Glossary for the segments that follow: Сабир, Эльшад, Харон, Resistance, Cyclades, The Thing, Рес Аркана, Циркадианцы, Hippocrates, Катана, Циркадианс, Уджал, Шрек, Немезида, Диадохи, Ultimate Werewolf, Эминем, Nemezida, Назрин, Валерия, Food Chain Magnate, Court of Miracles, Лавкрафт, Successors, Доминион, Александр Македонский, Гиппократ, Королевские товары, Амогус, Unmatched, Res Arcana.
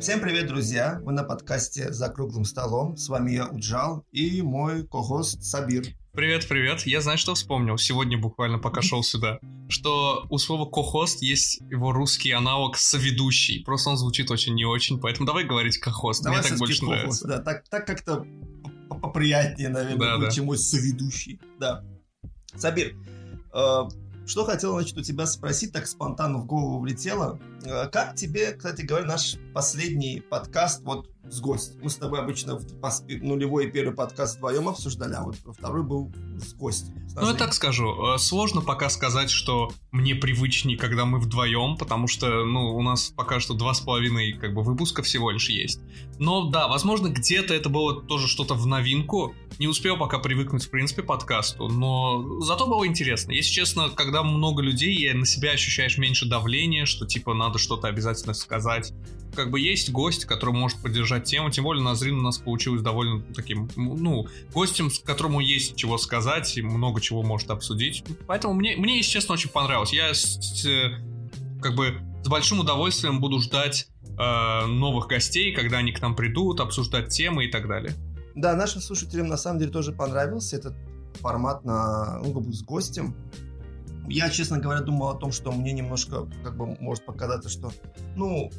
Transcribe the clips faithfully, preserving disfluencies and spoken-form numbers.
Всем привет, друзья! Вы на подкасте «За круглым столом». С вами я, Уджал, и мой ко-хост Сабир. Привет-привет. Я, знаешь, что вспомнил сегодня буквально, пока шел сюда? Что у слова «ко-хост» есть его русский аналог «соведущий». Просто он звучит очень не очень, поэтому давай говорить «ко-хост». Давай. Мне так больше нравится. Да, так, так как-то поприятнее, наверное, да, да. Чем мой «соведущий». Да. Сабир, э, что хотел, значит, у тебя спросить, так спонтанно в голову влетело. Э, как тебе, кстати говоря, наш последний подкаст вот с гостем? Мы с тобой обычно в поспи- нулевой и первый подкаст вдвоем обсуждали, а вот второй был с гостем. С ну, я так скажу, сложно пока сказать, что мне привычнее, когда мы вдвоем, потому что, ну, у нас пока что два с половиной, как бы, выпуска всего лишь есть. Но, да, возможно, где-то это было тоже что-то в новинку. Не успел пока привыкнуть, в принципе, к подкасту, но зато было интересно. Если честно, когда много людей, на себя ощущаешь меньше давления, что, типа, надо что-то обязательно сказать. Как бы есть гость, который может поддержать тему, тем более Назрин у нас получилось довольно таким, ну, гостем, с которому есть чего сказать и много чего может обсудить. Поэтому мне, мне если честно, очень понравилось. Я с, как бы с большим удовольствием буду ждать э, новых гостей, когда они к нам придут, обсуждать темы и так далее. Да, нашим слушателям на самом деле тоже понравился этот формат на, ну, как бы с гостем. Я, честно говоря, думал о том, что мне немножко, как бы, может показаться, что, ну,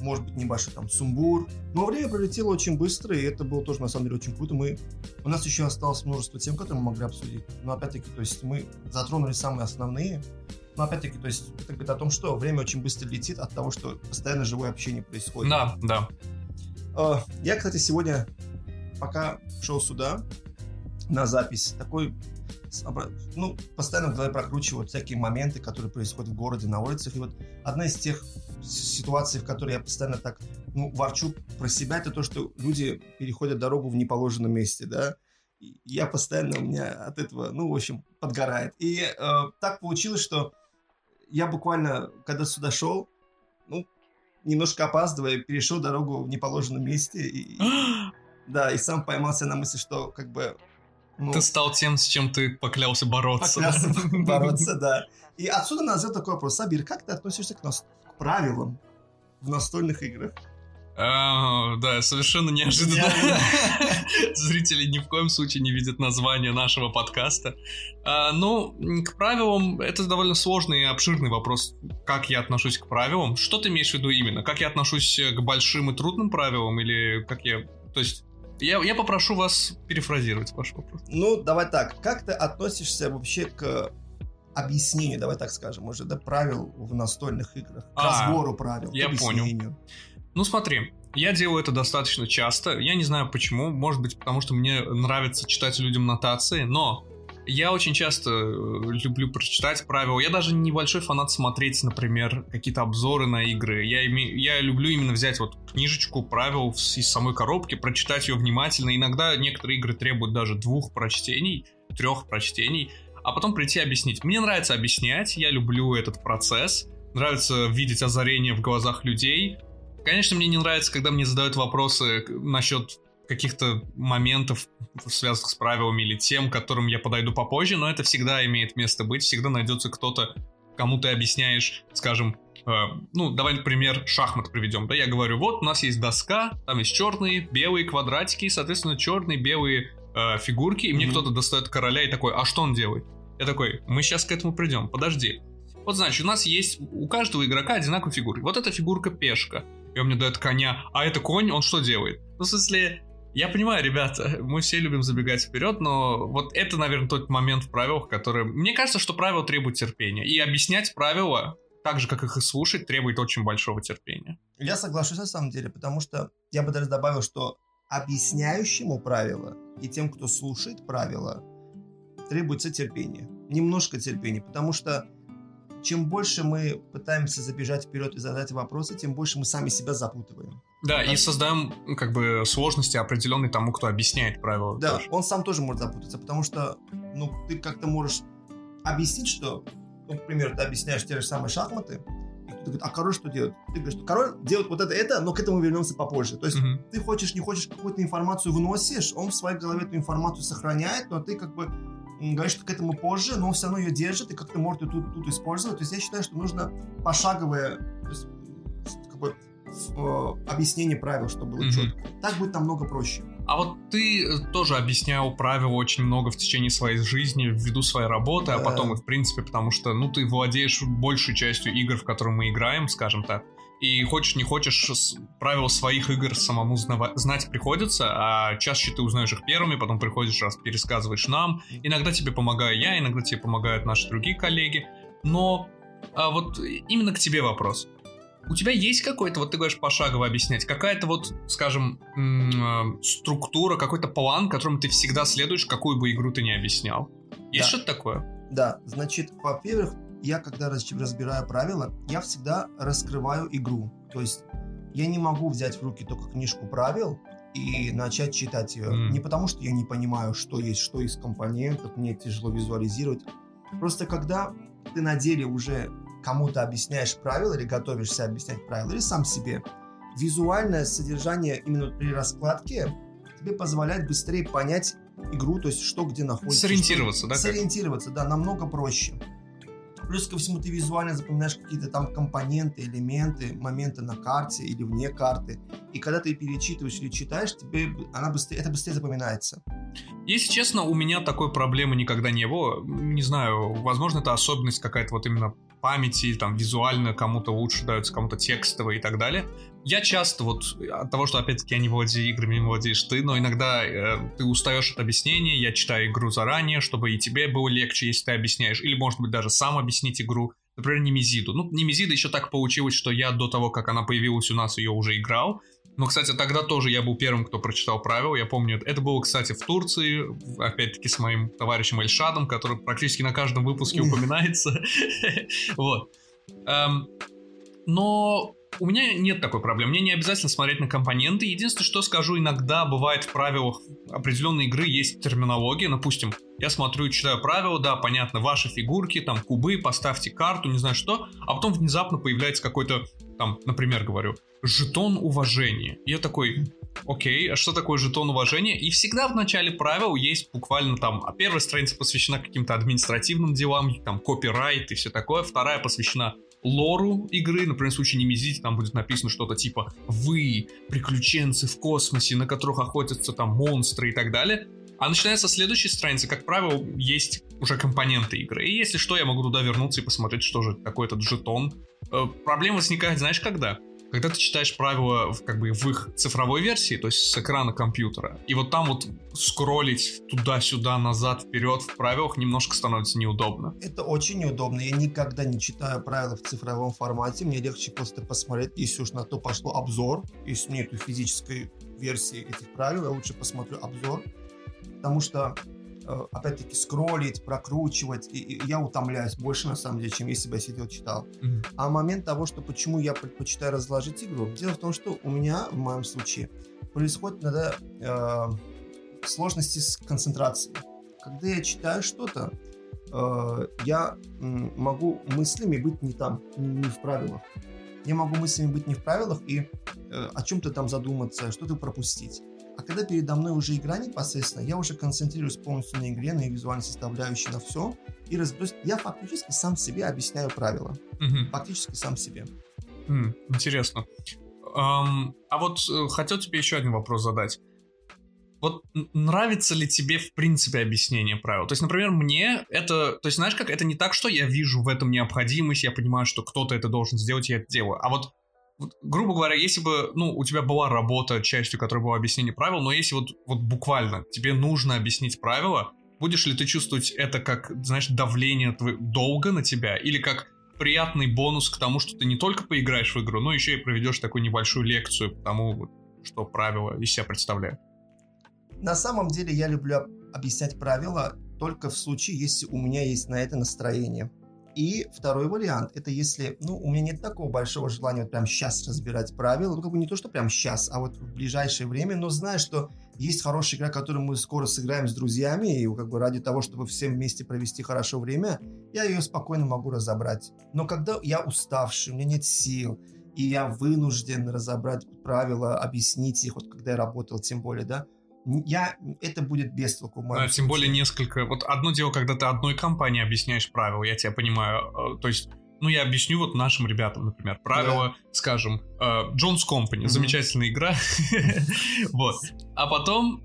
может быть, небольшой там сумбур. Но время пролетело очень быстро, и это было тоже, на самом деле, очень круто. Мы... У нас еще осталось множество тем, которые мы могли обсудить. Но, опять-таки, то есть мы затронули самые основные. Но, опять-таки, то есть это говорит о том, что время очень быстро летит от того, что постоянно живое общение происходит. Да, да. Я, кстати, сегодня, пока шел сюда на запись, такой... Ну, постоянно в голове прокручиваю всякие моменты, которые происходят в городе, на улицах. И вот одна из тех ситуаций, в которой я постоянно так, ну, ворчу про себя, это то, что люди переходят дорогу в неположенном месте, да. И я постоянно, у меня от этого, ну, в общем, подгорает. И э, так получилось, что я буквально, когда сюда шел, ну, немножко опаздывая, перешел дорогу в неположенном месте. И, и, да, и сам поймался на мысли, что, как бы... Ну, ты стал тем, с чем ты поклялся бороться. Поклялся бороться, да. И отсюда назрел такой вопрос. Сабир, как ты относишься к, нас... к правилам в настольных играх? А, да, совершенно неожиданно. Зрители ни в коем случае не видят название нашего подкаста. А, ну, к правилам это довольно сложный и обширный вопрос. Как я отношусь к правилам? Что ты имеешь в виду именно? Как я отношусь к большим и трудным правилам? Или как я... То есть... Я, я попрошу вас перефразировать ваш вопрос. Ну, давай так. Как ты относишься вообще к объяснению, давай так скажем, уже, да, правил в настольных играх? К а, разбору правил, я к объяснению. Понял. Ну, смотри, я делаю это достаточно часто. Я не знаю почему. Может быть, потому что мне нравится читать людям нотации, но... Я очень часто люблю прочитать правила. Я даже небольшой фанат смотреть, например, какие-то обзоры на игры. Я, име... я люблю именно взять вот книжечку правил из самой коробки, прочитать ее внимательно. Иногда некоторые игры требуют даже двух прочтений, трех прочтений, а потом прийти объяснить. Мне нравится объяснять, я люблю этот процесс. Нравится видеть озарение в глазах людей. Конечно, мне не нравится, когда мне задают вопросы насчет... каких-то моментов, связанных с правилами или тем, к которым я подойду попозже, но это всегда имеет место быть, всегда найдется кто-то, кому ты объясняешь, скажем, э, ну, давай, например, шахмат приведем, да, я говорю, вот, у нас есть доска, там есть черные, белые квадратики, соответственно, черные, белые э, фигурки, и мне mm-hmm. кто-то достает короля и такой, а что он делает? Я такой, мы сейчас к этому придем, подожди. Вот, значит, у нас есть у каждого игрока одинаковые фигуры. Вот эта фигурка пешка, и он мне дает коня, а это конь, он что делает? Ну, в смысле... Я понимаю, ребята, мы все любим забегать вперед, но вот это, наверное, тот момент в правилах, который... Мне кажется, что правила требуют терпения, и объяснять правила, так же, как их и слушать, требует очень большого терпения. Я соглашусь, на самом деле, потому что я бы даже добавил, что объясняющему правила и тем, кто слушает правила, требуется терпение. Немножко терпения, потому что чем больше мы пытаемся забежать вперед и задать вопросы, тем больше мы сами себя запутываем. Да, и создаем, как бы, сложности определенные тому, кто объясняет правила. Да, тоже. Он сам тоже может запутаться, потому что, ну, ты как-то можешь объяснить, что, ну, к примеру, ты объясняешь те же самые шахматы, и кто-то говорит, а король что делает? Ты говоришь, что король делает вот это, это, но к этому вернемся попозже. То есть uh-huh. ты хочешь, не хочешь, какую-то информацию вносишь, он в своей голове эту информацию сохраняет, но ты, как бы, говоришь, что к этому позже, но он все равно ее держит и как-то может ее тут, тут использовать. То есть я считаю, что нужно пошаговое, то есть, как бы, объяснение правил, чтобы было mm-hmm. четко. Так будет намного проще. А вот ты тоже объяснял правила очень много в течение своей жизни, ввиду своей работы, а потом и в принципе, потому что, ну, ты владеешь большей частью игр, в которые мы играем, скажем так, и хочешь не хочешь, правила своих игр самому знать приходится, а чаще ты узнаешь их первыми, потом приходишь, раз пересказываешь нам, иногда тебе помогаю я, иногда тебе помогают наши другие коллеги, но а вот именно к тебе вопрос. У тебя есть какой-то, вот ты говоришь пошагово объяснять, какая-то вот, скажем, м- м- структура, какой-то план, которому ты всегда следуешь, какую бы игру ты ни объяснял? Есть да. что-то такое? Да, значит, во-первых, я когда разбираю правила, я всегда раскрываю игру. То есть я не могу взять в руки только книжку правил и начать читать ее. Mm. Не потому, что я не понимаю, что есть, что из компонентов, мне тяжело визуализировать. Просто когда ты на деле уже... кому-то объясняешь правила или готовишься объяснять правила, или сам себе, визуальное содержание именно при раскладке тебе позволяет быстрее понять игру, то есть что где находится. Сориентироваться, что... да? Сориентироваться, да, намного проще. Плюс ко всему ты визуально запоминаешь какие-то там компоненты, элементы, моменты на карте или вне карты. И когда ты перечитываешь или читаешь, тебе она быстрее, это быстрее запоминается. Если честно, у меня такой проблемы никогда не было. Не знаю, возможно, это особенность какая-то вот именно памяти, там, визуально кому-то лучше даются, кому-то текстово и так далее. Я часто вот, от того, что, опять-таки, я не владею играми, не владеешь ты, но иногда э, ты устаешь от объяснения, я читаю игру заранее, чтобы и тебе было легче, если ты объясняешь, или, может быть, даже сам объяснить игру, например, Немезиду. Ну, Немезида еще так получилось, что я до того, как она появилась у нас, ее уже играл. Но, кстати, тогда тоже я был первым, кто прочитал правила, я помню, это было, кстати, в Турции, опять-таки с моим товарищем Эльшадом, который практически на каждом выпуске упоминается. Вот. Но у меня нет такой проблемы, мне не обязательно смотреть на компоненты. Единственное, что скажу, иногда бывает в правилах определенной игры есть терминология. Допустим, я смотрю и читаю правила, да, понятно, ваши фигурки, там, кубы, поставьте карту, не знаю что. А потом внезапно появляется какой-то, там, например, говорю, жетон уважения. И я такой, окей, а что такое жетон уважения? И всегда в начале правил есть буквально там, а первая страница посвящена каким-то административным делам, там, копирайт и все такое, вторая посвящена... лору игры, например, в случае Немезиды там будет написано что-то типа «Вы, приключенцы в космосе, на которых охотятся там монстры» и так далее. А начиная со следующей страницы, как правило, есть уже компоненты игры. И если что, я могу туда вернуться и посмотреть, что же такое этот жетон. Э, проблема возникает, знаешь, когда? Когда ты читаешь правила как бы в их цифровой версии, то есть с экрана компьютера, и вот там вот скроллить туда-сюда, назад, вперед в правилах немножко становится неудобно. Это очень неудобно. Я никогда не читаю правила в цифровом формате. Мне легче просто посмотреть, если уж на то пошло обзор. Если нету физической версии этих правил, я лучше посмотрю обзор. Потому что, опять-таки, скроллить, прокручивать, и, и я утомляюсь больше, на самом деле, чем если бы я сидел читал. Mm-hmm. А момент того, что почему я предпочитаю разложить игру, дело в том, что у меня, в моем случае, происходит иногда э, сложности с концентрацией. Когда я читаю что-то, э, я м- могу мыслями быть не там, не, не в правилах. Я могу мыслями быть не в правилах и э, о чем-то там задуматься, что-то пропустить. А когда передо мной уже игра непосредственно, я уже концентрируюсь полностью на игре, на ее визуальной составляющей, на все, и разберусь. Я фактически сам себе объясняю правила. Mm-hmm. Фактически сам себе. Mm, интересно. Um, а вот хотел тебе еще один вопрос задать. Вот нравится ли тебе в принципе объяснение правил? То есть, например, мне это... То есть, знаешь как, это не так, что я вижу в этом необходимость, я понимаю, что кто-то это должен сделать, я это делаю. А вот Вот, грубо говоря, если бы, ну, у тебя была работа, частью которой было объяснение правил, но если вот, вот буквально тебе нужно объяснить правила, будешь ли ты чувствовать это как, знаешь, давление твое, долго на тебя, или как приятный бонус к тому, что ты не только поиграешь в игру, но еще и проведешь такую небольшую лекцию по тому, что правила из себя представляют? На самом деле я люблю объяснять правила только в случае, если у меня есть на это настроение. И второй вариант, это если, ну, у меня нет такого большого желания вот прям сейчас разбирать правила, ну, как бы не то, что прям сейчас, а вот в ближайшее время, но знаю, что есть хорошая игра, которую мы скоро сыграем с друзьями, и как бы ради того, чтобы всем вместе провести хорошо время, я ее спокойно могу разобрать. Но когда я уставший, у меня нет сил, и я вынужден разобрать правила, объяснить их, вот когда я работал, тем более, да, Я, это будет без толку. Да, тем более несколько. Вот одно дело, когда ты одной компании объясняешь правила, я тебя понимаю. То есть ну, я объясню вот нашим ребятам, например, правила, да. Скажем, John Company, mm-hmm. замечательная игра, вот. А потом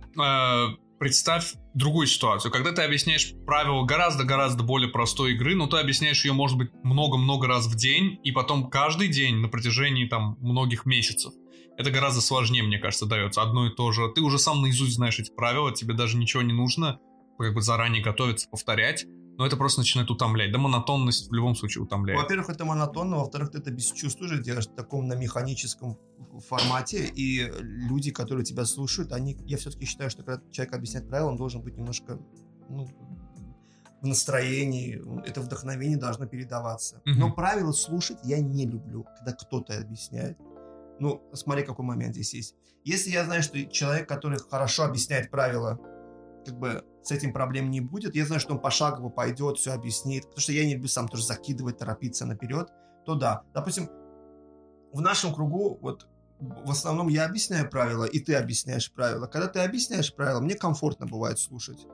представь другую ситуацию, когда ты объясняешь правила гораздо-гораздо более простой игры, но ты объясняешь ее, может быть, много-много раз в день, и потом каждый день на протяжении, там, многих месяцев. Это гораздо сложнее, мне кажется, дается. Одно и то же. Ты уже сам наизусть знаешь эти правила, тебе даже ничего не нужно, как бы заранее готовиться, повторять. Но это просто начинает утомлять. Да, монотонность в любом случае утомляет. Во-первых, это монотонно, во-вторых, ты это бесчувствуешь, делаешь в таком на механическом формате, и люди, которые тебя слушают, они, я все-таки считаю, что когда человек объясняет правила, он должен быть немножко, ну, в настроении, это вдохновение должно передаваться. Угу. Но правила слушать я не люблю, когда кто-то объясняет. Ну, смотри, какой момент здесь есть. Если я знаю, что человек, который хорошо объясняет правила, как бы с этим проблем не будет, я знаю, что он пошагово пойдет, все объяснит, потому что я не люблю сам тоже закидывать, торопиться наперед, то да. Допустим, в нашем кругу, вот, в основном я объясняю правила, и ты объясняешь правила. Когда ты объясняешь правила, мне комфортно бывает слушать.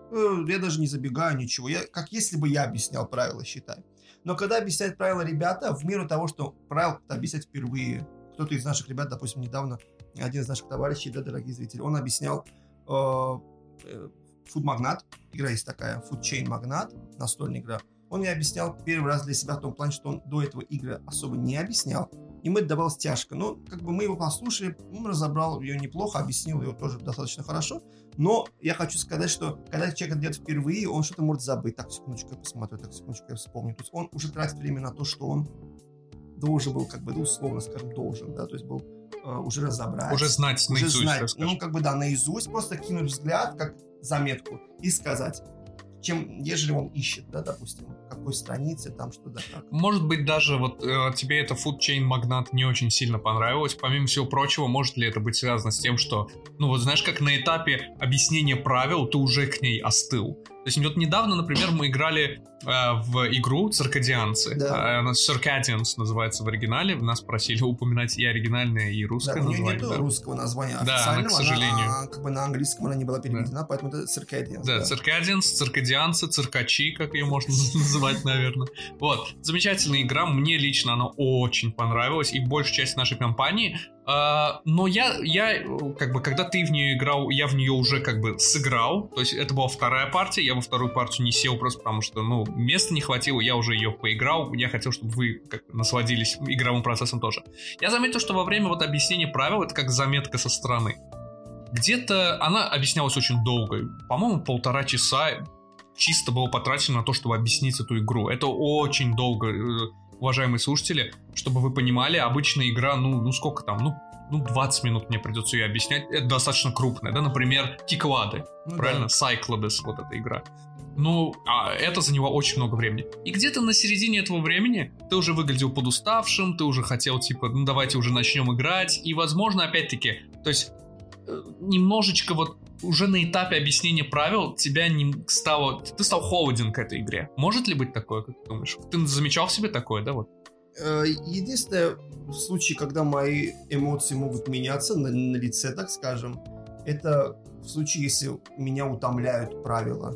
Я даже не забегаю, ничего. Я, как если бы я объяснял правила, считай. Но когда объясняют правила ребята, в меру того, что правила-то объяснять впервые, кто-то из наших ребят, допустим, недавно, один из наших товарищей, да, дорогие зрители, он объяснял э, э, Food Magnate, игра есть такая, Food Chain Magnate, настольная игра. Он мне объяснял первый раз для себя в том плане, что он до этого игры особо не объяснял, и мы добавилась тяжко. Но как бы мы его послушали, он разобрал ее неплохо, объяснил ее тоже достаточно хорошо, но я хочу сказать, что когда человек делает впервые, он что-то может забыть. Так, секундочку, я посмотрю, так, секундочку, я вспомню. То есть он уже тратит время на то, что он должен был, как бы, условно скажем, должен, да, то есть был э, уже разобрать. Уже знать уже наизусть, знать, ну, как бы, да, наизусть, просто кинуть взгляд, как заметку, и сказать, чем, ежели он ищет, да, допустим, какой странице, там, что, да, как. Может быть, даже вот э, тебе это Food Chain Magnate не очень сильно понравилось, помимо всего прочего, может ли это быть связано с тем, что, ну, вот знаешь, как на этапе объяснения правил ты уже к ней остыл. То есть вот недавно, например, мы играли э, в игру «Циркадианцы». Да. Она «Circadians» называется в оригинале. Нас просили упоминать и оригинальное, и русское да, название. У нее нет да. русского названия официального. Да, она, к сожалению. Она, как бы на английском она не была переведена, да. поэтому это «Circadians». Да, да. «Circadians», «Циркадианцы», «Циркачи», как ее можно называть, наверное. Вот. Замечательная игра. Мне лично она очень понравилась. И большая часть нашей компании... Но я, я, как бы, когда ты в нее играл, я в нее уже, как бы, сыграл. То есть это была вторая партия, я во вторую партию не сел просто потому, что, ну, места не хватило, я уже ее поиграл. Я хотел, чтобы вы, как, насладились игровым процессом тоже. Я заметил, что во время вот объяснения правил это как заметка со стороны. Где-то она объяснялась очень долго, по-моему, полтора часа чисто было потрачено на то, чтобы объяснить эту игру. Это очень долго... Уважаемые слушатели, чтобы вы понимали, обычная игра, ну, ну сколько там, ну, ну двадцать минут мне придется ее объяснять. Это достаточно крупная, да, например, Киклады, ну, правильно? Да. Cyclades, вот эта игра. Ну, а это заняло очень много времени. И где-то на середине этого времени ты уже выглядел подуставшим, ты уже хотел, типа, ну давайте уже начнем играть. И, возможно, опять-таки, то есть, немножечко вот уже на этапе объяснения правил тебя не стало... Ты стал холоден к этой игре. Может ли быть такое, как ты думаешь? Ты замечал в себе такое, да? Вот? Единственное, в случае, когда мои эмоции могут меняться на, на лице, так скажем, это в случае, если меня утомляют правила.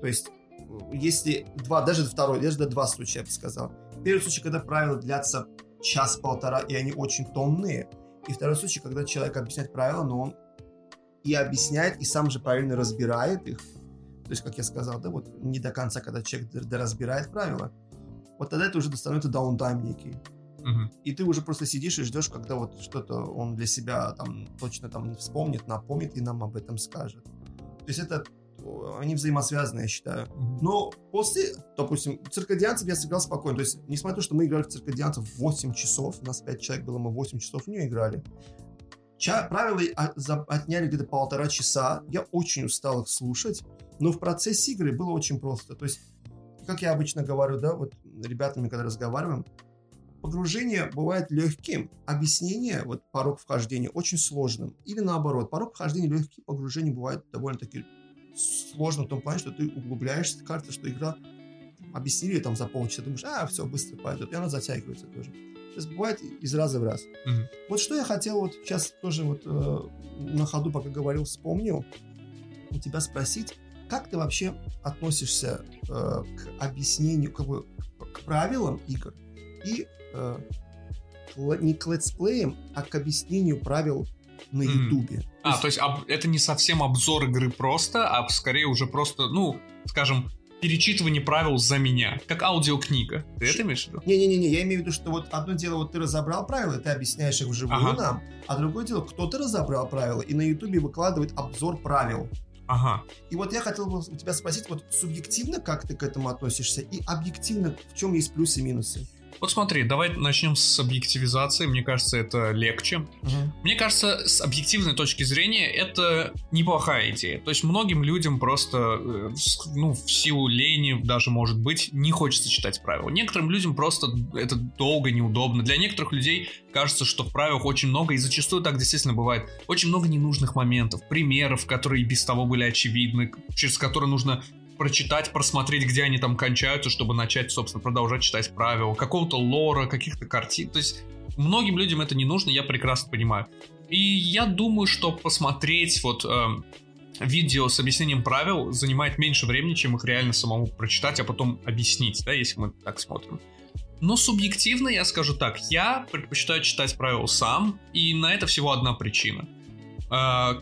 То есть, если два, даже второй, даже два случая, я бы сказал. Первый случай, когда правила длятся час-полтора, и они очень томные. И второй случай, когда человек объясняет правила, но он и объясняет, и сам же правильно разбирает их. То есть, как я сказал, да, вот не до конца, когда человек доразбирает правила, вот тогда это уже становится даунтайм некий. Угу. И ты уже просто сидишь и ждешь, когда вот что-то он для себя там точно там вспомнит, напомнит и нам об этом скажет. То есть это они взаимосвязаны, я считаю. Угу. Но после, допустим, циркадианцев я сыграл спокойно. То есть, несмотря на то, что мы играли в циркадианцев восемь часов, у нас пять человек было, мы восемь часов в нее играли. Ча- правила отняли где-то полтора часа. Я очень устал их слушать, но в процессе игры было очень просто. То есть, как я обычно говорю, да, вот ребятами, когда разговариваем, погружение бывает легким, объяснение, вот порог вхождения очень сложным. Или наоборот, порог вхождения легкий, погружение бывает довольно-таки сложным в том плане, что ты углубляешься, кажется, что игра объяснили там за полчаса, думаешь, а, все, быстро пойдет, и она затягивается тоже. Сейчас бывает из раза в раз. Mm-hmm. Вот что я хотел вот сейчас тоже вот э, на ходу, пока говорил, вспомнил, у тебя спросить, как ты вообще относишься э, к объяснению, как бы, к правилам игр и э, не к летсплеям, а к объяснению правил на Ютубе. Mm. А, то есть об, это не совсем обзор игры просто, а скорее уже просто, ну, скажем, перечитывание правил за меня, как аудиокнига. Ты Ш... это имеешь в виду? Не-не-не, я имею в виду, что вот одно дело, вот ты разобрал правила, ты объясняешь их вживую ага. нам, а другое дело, кто-то разобрал правила и на Ютубе выкладывает обзор правил. Ага. И вот я хотел бы тебя спросить, вот субъективно как ты к этому относишься и объективно в чем есть плюсы и минусы? Вот смотри, давай начнем с объективизации. Мне кажется, это легче. Uh-huh. Мне кажется, с объективной точки зрения это неплохая идея. То есть многим людям просто, ну, в силу лени даже, может быть, не хочется читать правила. Некоторым людям просто это долго, неудобно. Для некоторых людей кажется, что в правилах очень много, и зачастую так действительно бывает, очень много ненужных моментов, примеров, которые без того были очевидны, через которые нужно... прочитать, просмотреть, где они там кончаются, чтобы начать, собственно, продолжать читать правила, какого-то лора, каких-то картин. То есть многим людям это не нужно, я прекрасно понимаю. И я думаю, что посмотреть вот э, видео с объяснением правил занимает меньше времени, чем их реально самому прочитать, а потом объяснить, да, если мы так смотрим. Но субъективно я скажу так, я предпочитаю читать правила сам, и на это всего одна причина.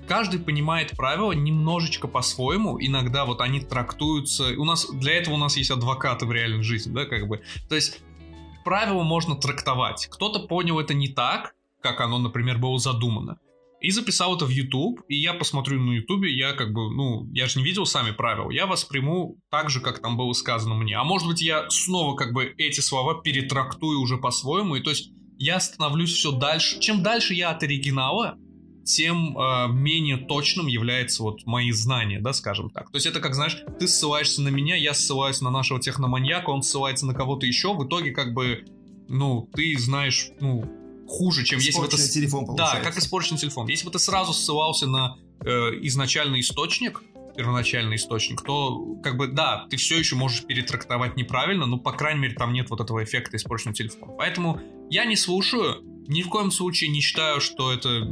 Каждый понимает правила немножечко по-своему, иногда вот они трактуются. У нас для этого у нас есть адвокаты в реальной жизни, да, как бы. То есть правила можно трактовать. Кто-то понял это не так, как оно, например, было задумано, и записал это в YouTube. И я посмотрю на YouTube, я как бы, ну, я же не видел сами правила, я восприму так же, как там было сказано мне. А может быть, я снова как бы эти слова перетрактую уже по-своему. И то есть я становлюсь все дальше. Чем дальше я от оригинала, тем э, менее точным являются вот мои знания, да, скажем так. То есть это как, знаешь, ты ссылаешься на меня, я ссылаюсь на нашего техноманьяка, он ссылается на кого-то еще, в итоге как бы, ну, ты знаешь, ну, хуже, чем испорченный, если бы ты... телефон получается. Да, как испорченный телефон. Если бы ты сразу ссылался на э, изначальный источник, первоначальный источник, то как бы, да, ты все еще можешь перетрактовать неправильно, но, по крайней мере, там нет вот этого эффекта испорченного телефона. Поэтому я не слушаю, ни в коем случае не считаю, что это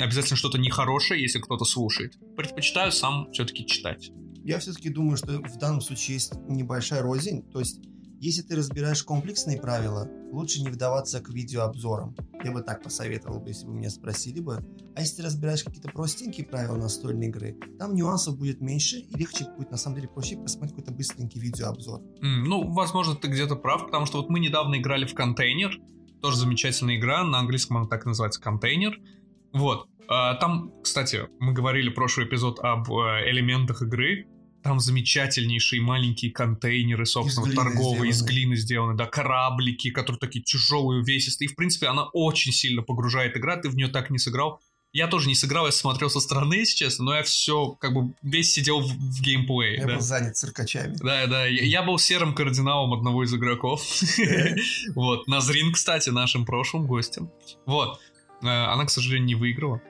обязательно что-то нехорошее, если кто-то слушает. Предпочитаю сам все-таки читать. Я все-таки думаю, что в данном случае есть небольшая рознь. То есть, если ты разбираешь комплексные правила, лучше не вдаваться к видеообзорам. Я бы так посоветовал, если бы меня спросили бы. А если ты разбираешь какие-то простенькие правила настольной игры, там нюансов будет меньше и легче будет, на самом деле, проще посмотреть какой-то быстренький видеообзор. Mm, ну, возможно, ты где-то прав, потому что вот мы недавно играли в контейнер. Тоже замечательная игра, на английском она так называется, контейнер. Вот, там, кстати, мы говорили прошлый эпизод об элементах игры. Там замечательнейшие маленькие контейнеры, собственно, из торговые, сделаны. Из глины сделаны, да, кораблики, которые такие тяжелые, увесистые. И, в принципе, она очень сильно погружает игра, ты в нее так не сыграл. Я тоже не сыграл, я смотрел со стороны, если честно, но я все, как бы, весь сидел в, в геймплее. Я да. был занят циркачами. Да, да, я, я был серым кардиналом одного из игроков. Вот, Назрин, кстати, нашим прошлым гостем. Вот, она, к сожалению, не выиграла.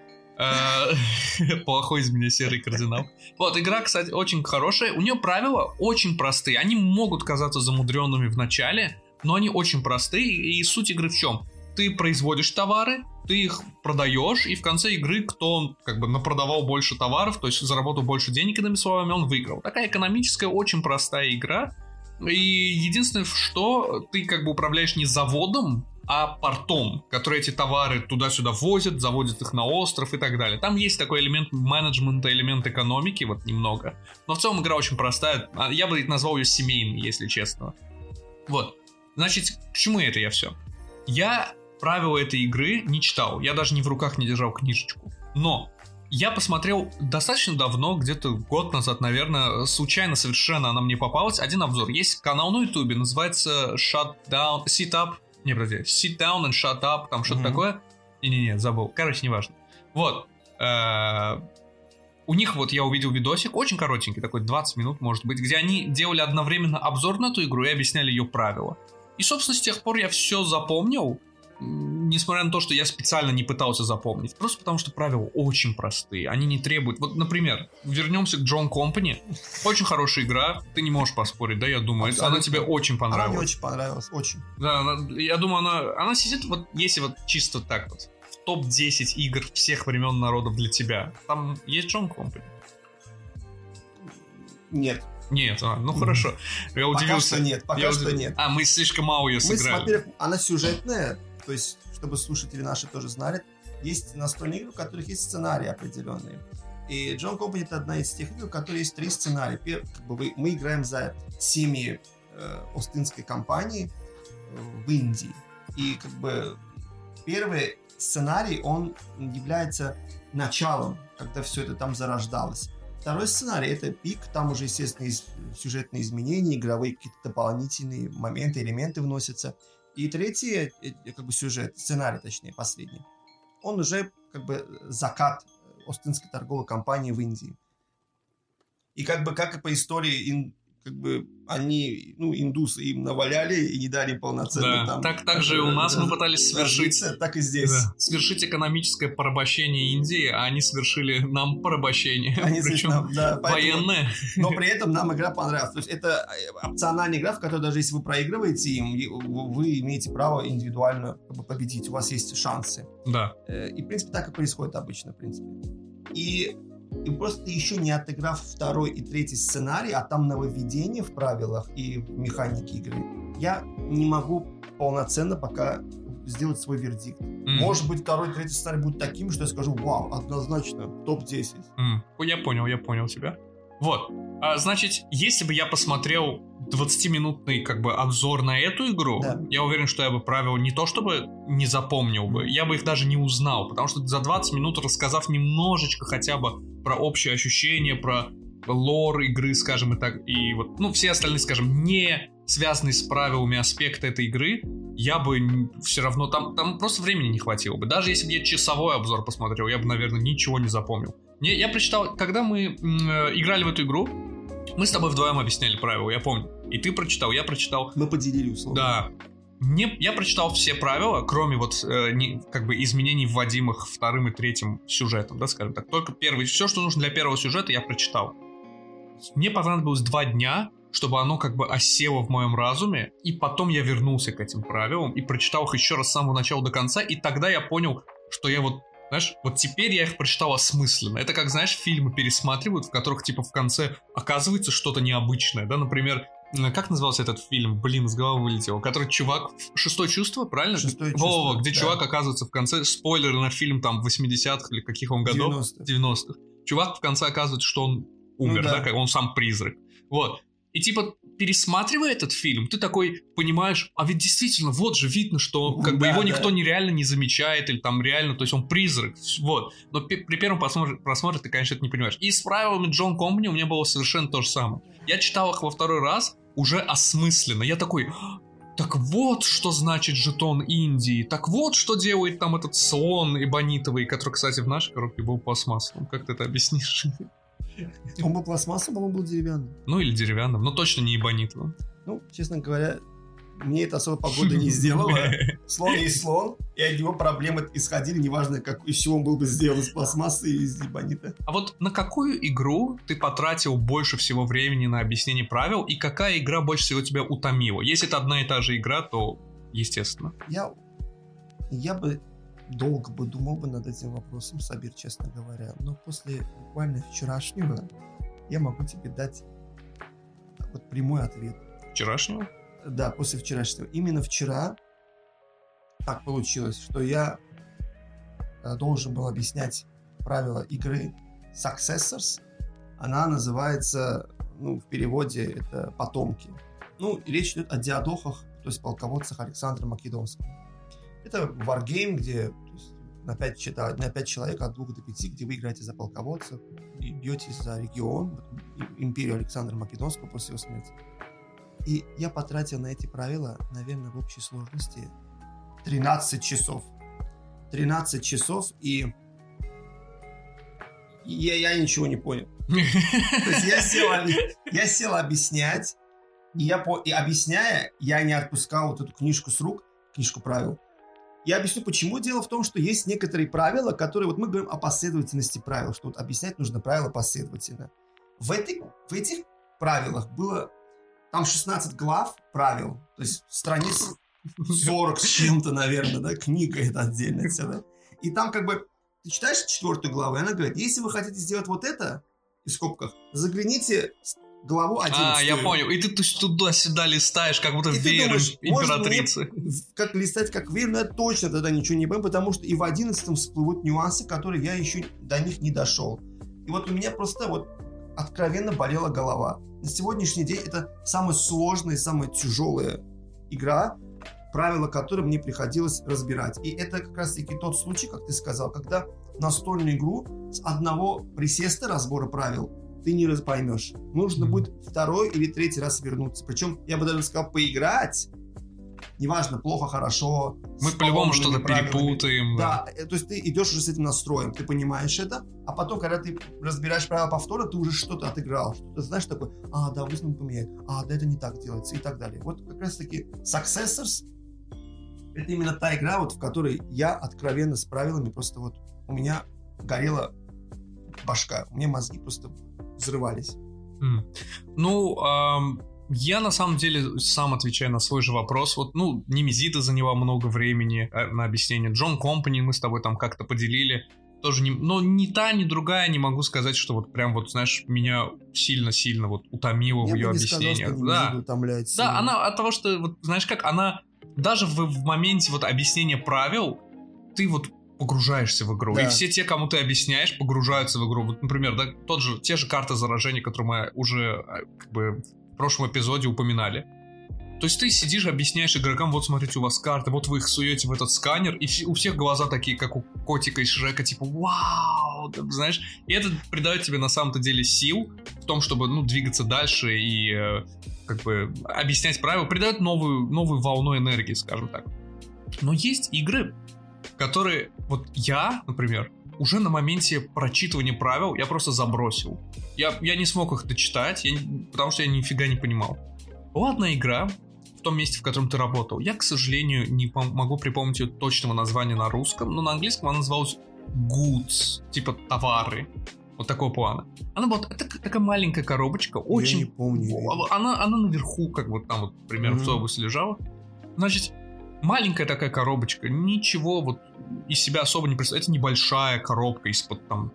Плохой из меня серый кардинал. Вот, игра, кстати, очень хорошая. У нее правила очень простые. Они могут казаться замудренными в начале, но они очень простые, и суть игры в чем? Ты производишь товары, ты их продаешь, и в конце игры, кто как бы напродавал больше товаров, то есть заработал больше денег, иными словами, он выиграл. Такая экономическая, очень простая игра. И единственное, что ты как бы управляешь не заводом, а портом, который эти товары туда-сюда возят, заводят их на остров и так далее. Там есть такой элемент менеджмента, элемент экономики, вот немного. Но в целом игра очень простая. Я бы назвал ее семейной, если честно. Вот. Значит, к чему это я все? Я... правила этой игры не читал, я даже ни в руках не держал книжечку. Но я посмотрел достаточно давно, где-то год назад, наверное, случайно совершенно она мне попалась. Один обзор. Есть канал на Ютубе, называется Shut Down, Sit Up. Не, подожди, Sit Down and Shut Up, там что-то mm-hmm. такое. Не-не-не, забыл. Короче, неважно. Вот. У них вот я увидел видосик, очень коротенький, такой двадцать минут, может быть, где они делали одновременно обзор на эту игру и объясняли ее правила. И, собственно, с тех пор я все запомнил. Несмотря на то, что я специально не пытался запомнить. Просто потому, что правила очень простые. Они не требуют... Вот, например, вернемся к John Company. Очень хорошая игра. Ты не можешь поспорить, да, я думаю. Абсолютно. Она тебе очень понравилась. Она мне очень понравилась, очень. Да, она, я думаю, она, она сидит, вот если вот чисто так вот, в топ десять игр всех времен народов для тебя. Там есть John Company? Нет. Нет, а, ну хорошо. Я пока удивился. Что нет, пока я что удив... нет. А, мы слишком мало ее сыграли. Мы, во-первых, она сюжетная, то есть, чтобы слушатели наши тоже знали, есть настольные игры, у которых есть сценарии определенные. И John Company — это одна из тех игр, у которой есть три сценария. Первый, как бы, мы играем за семьи э, остинской компании в Индии. И как бы первый сценарий, он является началом, когда все это там зарождалось. Второй сценарий — это пик, там уже, естественно, есть сюжетные изменения, игровые какие-то дополнительные моменты, элементы вносятся. И третий, как бы, сюжет, сценарий, точнее, последний, он уже как бы закат Остинской торговой компании в Индии. И как бы, как и по истории, ин, как бы они, ну, индусы им наваляли и не дали полноценно, да, там... Так, так же у нас да, мы пытались свершить... Так и здесь. Да. Свершить экономическое порабощение Индии, а они свершили нам порабощение. Они причем нам, да, военное. Поэтому, но при этом нам игра понравилась. То есть это опциональная игра, в которой даже если вы проигрываете им, вы имеете право индивидуально победить. У вас есть шансы. Да. И, в принципе, так и происходит обычно, в принципе. И... И просто еще не отыграв второй и третий сценарий, а там нововведения в правилах и в механике игры, я не могу полноценно пока сделать свой вердикт. Mm-hmm. Может быть, второй и третий сценарий будут таким, что я скажу: вау, однозначно, топ десять. Mm. Я понял, я понял тебя. Вот, а, значит, если бы я посмотрел двадцатиминутный как бы обзор на эту игру, да, я уверен, что я бы правила не то чтобы не запомнил бы, я бы их даже не узнал, потому что за двадцать минут, рассказав немножечко хотя бы про общие ощущения, про лор игры, скажем, и так, и вот, ну, все остальные, скажем, не связанные с правилами аспекты этой игры, я бы все равно, там, там просто времени не хватило бы. Даже если бы я часовой обзор посмотрел, я бы, наверное, ничего не запомнил. Мне, я прочитал, когда мы м, играли в эту игру, мы с тобой вдвоем объясняли правила, я помню. И ты прочитал, я прочитал. Мы поделили условия. Да. Не, я прочитал все правила, кроме вот э, не, как бы изменений, вводимых вторым и третьим сюжетом, да, скажем так. Только первый, все, что нужно для первого сюжета, я прочитал. Мне понадобилось два дня, чтобы оно как бы осело в моем разуме, и потом я вернулся к этим правилам и прочитал их еще раз с самого начала до конца, и тогда я понял, что я вот, знаешь, вот теперь я их прочитал осмысленно. Это как, знаешь, фильмы пересматривают, в которых, типа, в конце оказывается что-то необычное, да, например, как назывался этот фильм, блин, с головы вылетел, который чувак, «Шестое чувство», правильно? «Шестое чувство», Вова, где да, чувак оказывается в конце, спойлеры на фильм, там, восьмидесятых или каких он годов? девяностых. девяностых. Чувак в конце оказывается, что он умер, ну, да, да, он сам призрак, вот. И типа, пересматривая этот фильм, ты такой понимаешь, а ведь действительно, вот же видно, что как да, бы его да, никто нереально не замечает, или там реально, то есть он призрак, вот. Но п- при первом просмотре, просмотре ты, конечно, это не понимаешь. И с правилами John Company у меня было совершенно то же самое. Я читал их во второй раз уже осмысленно. Я такой, так вот, что значит жетон Индии, так вот, что делает там этот слон эбонитовый, который, кстати, в нашей коробке был пластмассовым. Как ты это объяснишь? Он был пластмассовым, он был деревянным. Ну или деревянным, но точно не эбонитовым. Ну, честно говоря, мне это особо погода не сделала. Слон есть слон, и от него проблемы исходили, неважно, как, из чего он был бы сделан, из пластмассы или из эбонита. А вот на какую игру ты потратил больше всего времени на объяснение правил, и какая игра больше всего тебя утомила? Если это одна и та же игра, то естественно. Я, я бы... долго бы думал бы над этим вопросом, Сабир, честно говоря. Но после буквально вчерашнего я могу тебе дать вот прямой ответ. Вчерашнего? Да, после вчерашнего. Именно вчера так получилось, что я должен был объяснять правила игры Successors. Она называется, ну, в переводе это «Потомки». Ну, речь идет о диадохах, то есть полководцах Александра Македонского. Это варгейм, где на пять, на пять человек от двух до пяти, где вы играете за полководцев, идетесь за регион, империю Александра Македонского после его смерти. И я потратил на эти правила, наверное, в общей сложности тринадцать часов. тринадцать часов, и... и я, я ничего не понял. То есть я сел, я сел объяснять, и, я по... и объясняя, я не отпускал вот эту книжку с рук, книжку правил. Я объясню, почему. Дело в том, что есть некоторые правила, которые... Вот мы говорим о последовательности правил, что вот объяснять нужно правила последовательно. В, этой, в этих правилах было... Там шестнадцать глав правил, то есть страниц сорок с чем-то, наверное, да? Книга это отдельная целая. И там как бы... Ты читаешь четвертую главу, и она говорит, если вы хотите сделать вот это, в скобках, загляните главу одиннадцатую. А, я понял. И ты туда-сюда листаешь, как будто веришь императрице. Как листать, как верю, но я точно тогда ничего не понимаю, потому что и в одиннадцатом всплывут нюансы, которые я еще до них не дошел. И вот у меня просто вот откровенно болела голова. На сегодняшний день это самая сложная, самая тяжелая игра, правила которой мне приходилось разбирать. И это как раз-таки тот случай, как ты сказал, когда настольную игру с одного присеста разбора правил ты не поймешь. Нужно будет второй или третий раз вернуться. Причем, я бы даже сказал, поиграть. Неважно, плохо, хорошо. Мы по-любому что-то правилами перепутаем. Да, да, то есть ты идешь уже с этим настроем, ты понимаешь это, а потом, когда ты разбираешь правила повтора, ты уже что-то отыграл, что-то знаешь такое, а, да, вызван поменяет, а, да, это не так делается и так далее. Вот как раз-таки Successors — это именно та игра, вот, в которой я откровенно с правилами просто вот у меня горела башка, у меня мозги просто взрывались. Mm. Ну, эм... я, на самом деле, сам отвечаю на свой же вопрос. Вот, ну, Немезида заняла много времени э, на объяснение. John Company мы с тобой там как-то поделили. Тоже не... Но ни та, ни другая не могу сказать, что вот прям вот, знаешь, меня сильно-сильно вот утомило я в ее объяснениях. Да, да, она от того, что, вот, знаешь как, она даже в, в моменте вот объяснения правил, ты вот погружаешься в игру. Да. И все те, кому ты объясняешь, погружаются в игру. Вот, например, да, тот же, те же карты заражения, которые мы уже как бы... в прошлом эпизоде упоминали. То есть ты сидишь, объясняешь игрокам, вот смотрите, у вас карты, вот вы их суете в этот сканер, и у всех глаза такие, как у котика из Шрека, типа, вау, ты знаешь. И это придает тебе на самом-то деле сил в том, чтобы, ну, двигаться дальше и как бы объяснять правила, придает новую, новую волну энергии, скажем так. Но есть игры, которые, вот я, например, уже на моменте прочитывания правил я просто забросил. Я, я не смог их дочитать, я не, потому что я нифига не понимал. Была одна игра в том месте, в котором ты работал. Я, к сожалению, не пом- могу припомнить ее точного названия на русском, но на английском она называлась Goods, типа товары. Вот такого плана. Она была это, такая маленькая коробочка, очень... Я не помню. Она, она наверху, как вот там, вот, примерно, mm-hmm. в сообусе лежала. Значит, маленькая такая коробочка, ничего вот из себя особо не представляет. Это небольшая коробка из-под там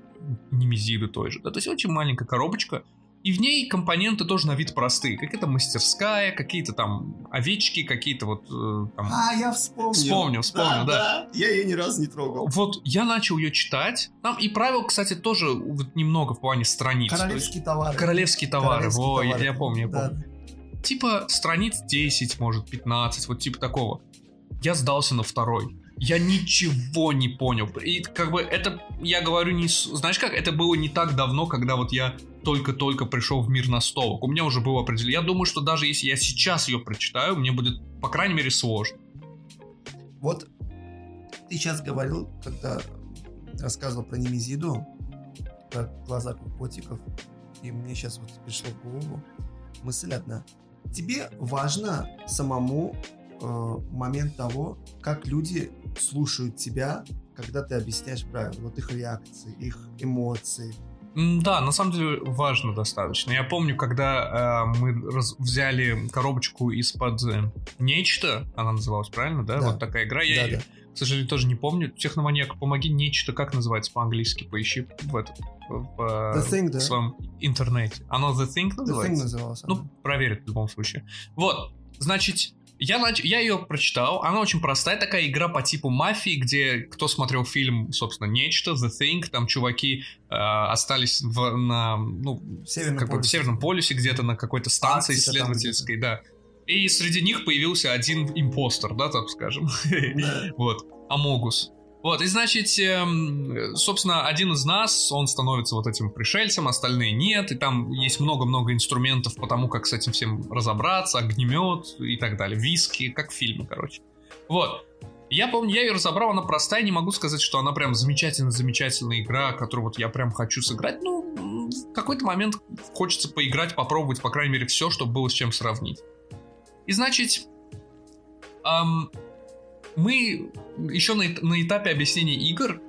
Немезиды той же. Да, то есть очень маленькая коробочка, и в ней компоненты тоже на вид простые. Какая-то мастерская, какие-то там овечки, какие-то вот... Э, там... А, я вспомнил. Вспомнил, вспомнил, да, да. да. Я ее ни разу не трогал. Вот, я начал ее читать. Там и правил, кстати, тоже вот немного в плане страниц. Королевские есть, товары. Королевские товары, королевские во, товары. Я, я помню, я да. помню. Типа страниц десять, может, пятнадцать, вот типа такого. Я сдался на второй. Я ничего не понял. И как бы это, я говорю, не... Знаешь как, это было не так давно, когда вот я только-только пришел в мир настолок. У меня уже было определение. Я думаю, что даже если я сейчас ее прочитаю, мне будет, по крайней мере, сложно. Вот ты сейчас говорил, когда рассказывал про Немезиду, про глаза котиков, и мне сейчас вот пришло в голову мысль одна. Тебе важно самому момент того, как люди слушают тебя, когда ты объясняешь правила, вот их реакции, их эмоции. Да, на самом деле важно достаточно. Я помню, когда э, мы раз- взяли коробочку из-под э, Нечто, она называлась правильно, да? да. Вот такая игра, я да, ее, да. к сожалению, тоже не помню. Техноманьяк, помоги, Нечто, как называется по-английски, поищи в этот в, The Thing, в да? своем интернете. Она The Thing называется? The Thing называлась. Ну, проверит в любом случае. Вот, значит... Я, нач... я ее прочитал, она очень простая, такая игра по типу мафии, где, кто смотрел фильм, собственно, «Нечто», «The Thing», там чуваки э, остались в, на, ну, Северном как бы в Северном полюсе, где-то на какой-то станции Арктика исследовательской, да. И среди них появился один импостер, да, так скажем, вот, Амогус. Вот, и, значит, собственно, один из нас, он становится вот этим пришельцем, остальные нет, и там есть много-много инструментов по тому, как с этим всем разобраться, огнемет и так далее, виски, как в фильме, короче. Вот, я помню, я ее разобрал, она простая, не могу сказать, что она прям замечательно-замечательная игра, которую вот я прям хочу сыграть, ну, в какой-то момент хочется поиграть, попробовать, по крайней мере, все, чтобы было с чем сравнить. И, значит... Эм... Мы еще на, на этапе объяснения игр,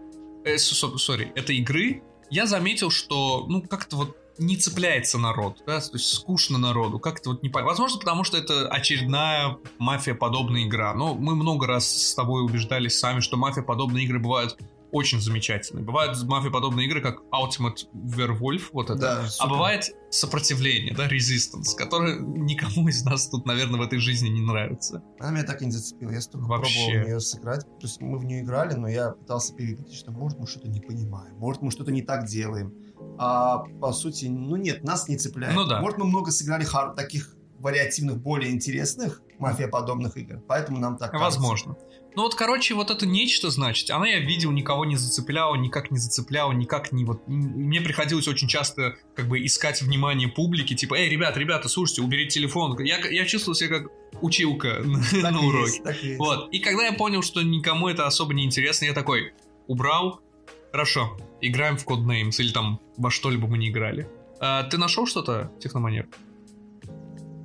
э, сори, этой игры, я заметил, что, ну, как-то вот не цепляется народ, да, то есть скучно народу, как-то вот не понятно. Возможно, потому что это очередная мафия-подобная игра, но мы много раз с тобой убеждались сами, что мафия-подобные игры бывают очень замечательный. Бывают мафиоподобные игры, как Ultimate Werewolf, вот это. Да, а бывает сопротивление, да, Resistance, которое никому из нас тут, наверное, в этой жизни не нравится. Она меня так и не зацепила. Я столько вообще пробовал в нее сыграть. То есть мы в нее играли, но я пытался перевести, что может мы что-то не понимаем, может мы что-то не так делаем. А по сути, ну нет, нас не цепляет. Ну, да. Может мы много сыграли хар- таких вариативных, более интересных мафиоподобных игр, поэтому нам так возможно. Кажется. Ну вот, короче, вот это нечто, значит, она, я видел, никого не зацепляла, никак не зацепляла, никак не вот... Мне приходилось очень часто, как бы, искать внимание публики, типа, эй, ребят, ребята, слушайте, уберите телефон. Я, я чувствовал себя как училка на, на уроке. Вот. И когда я понял, что никому это особо не интересно, я такой, убрал, хорошо, играем в Code Names, или там во что-либо мы не играли. А, ты нашел что-то, Техноманьяк?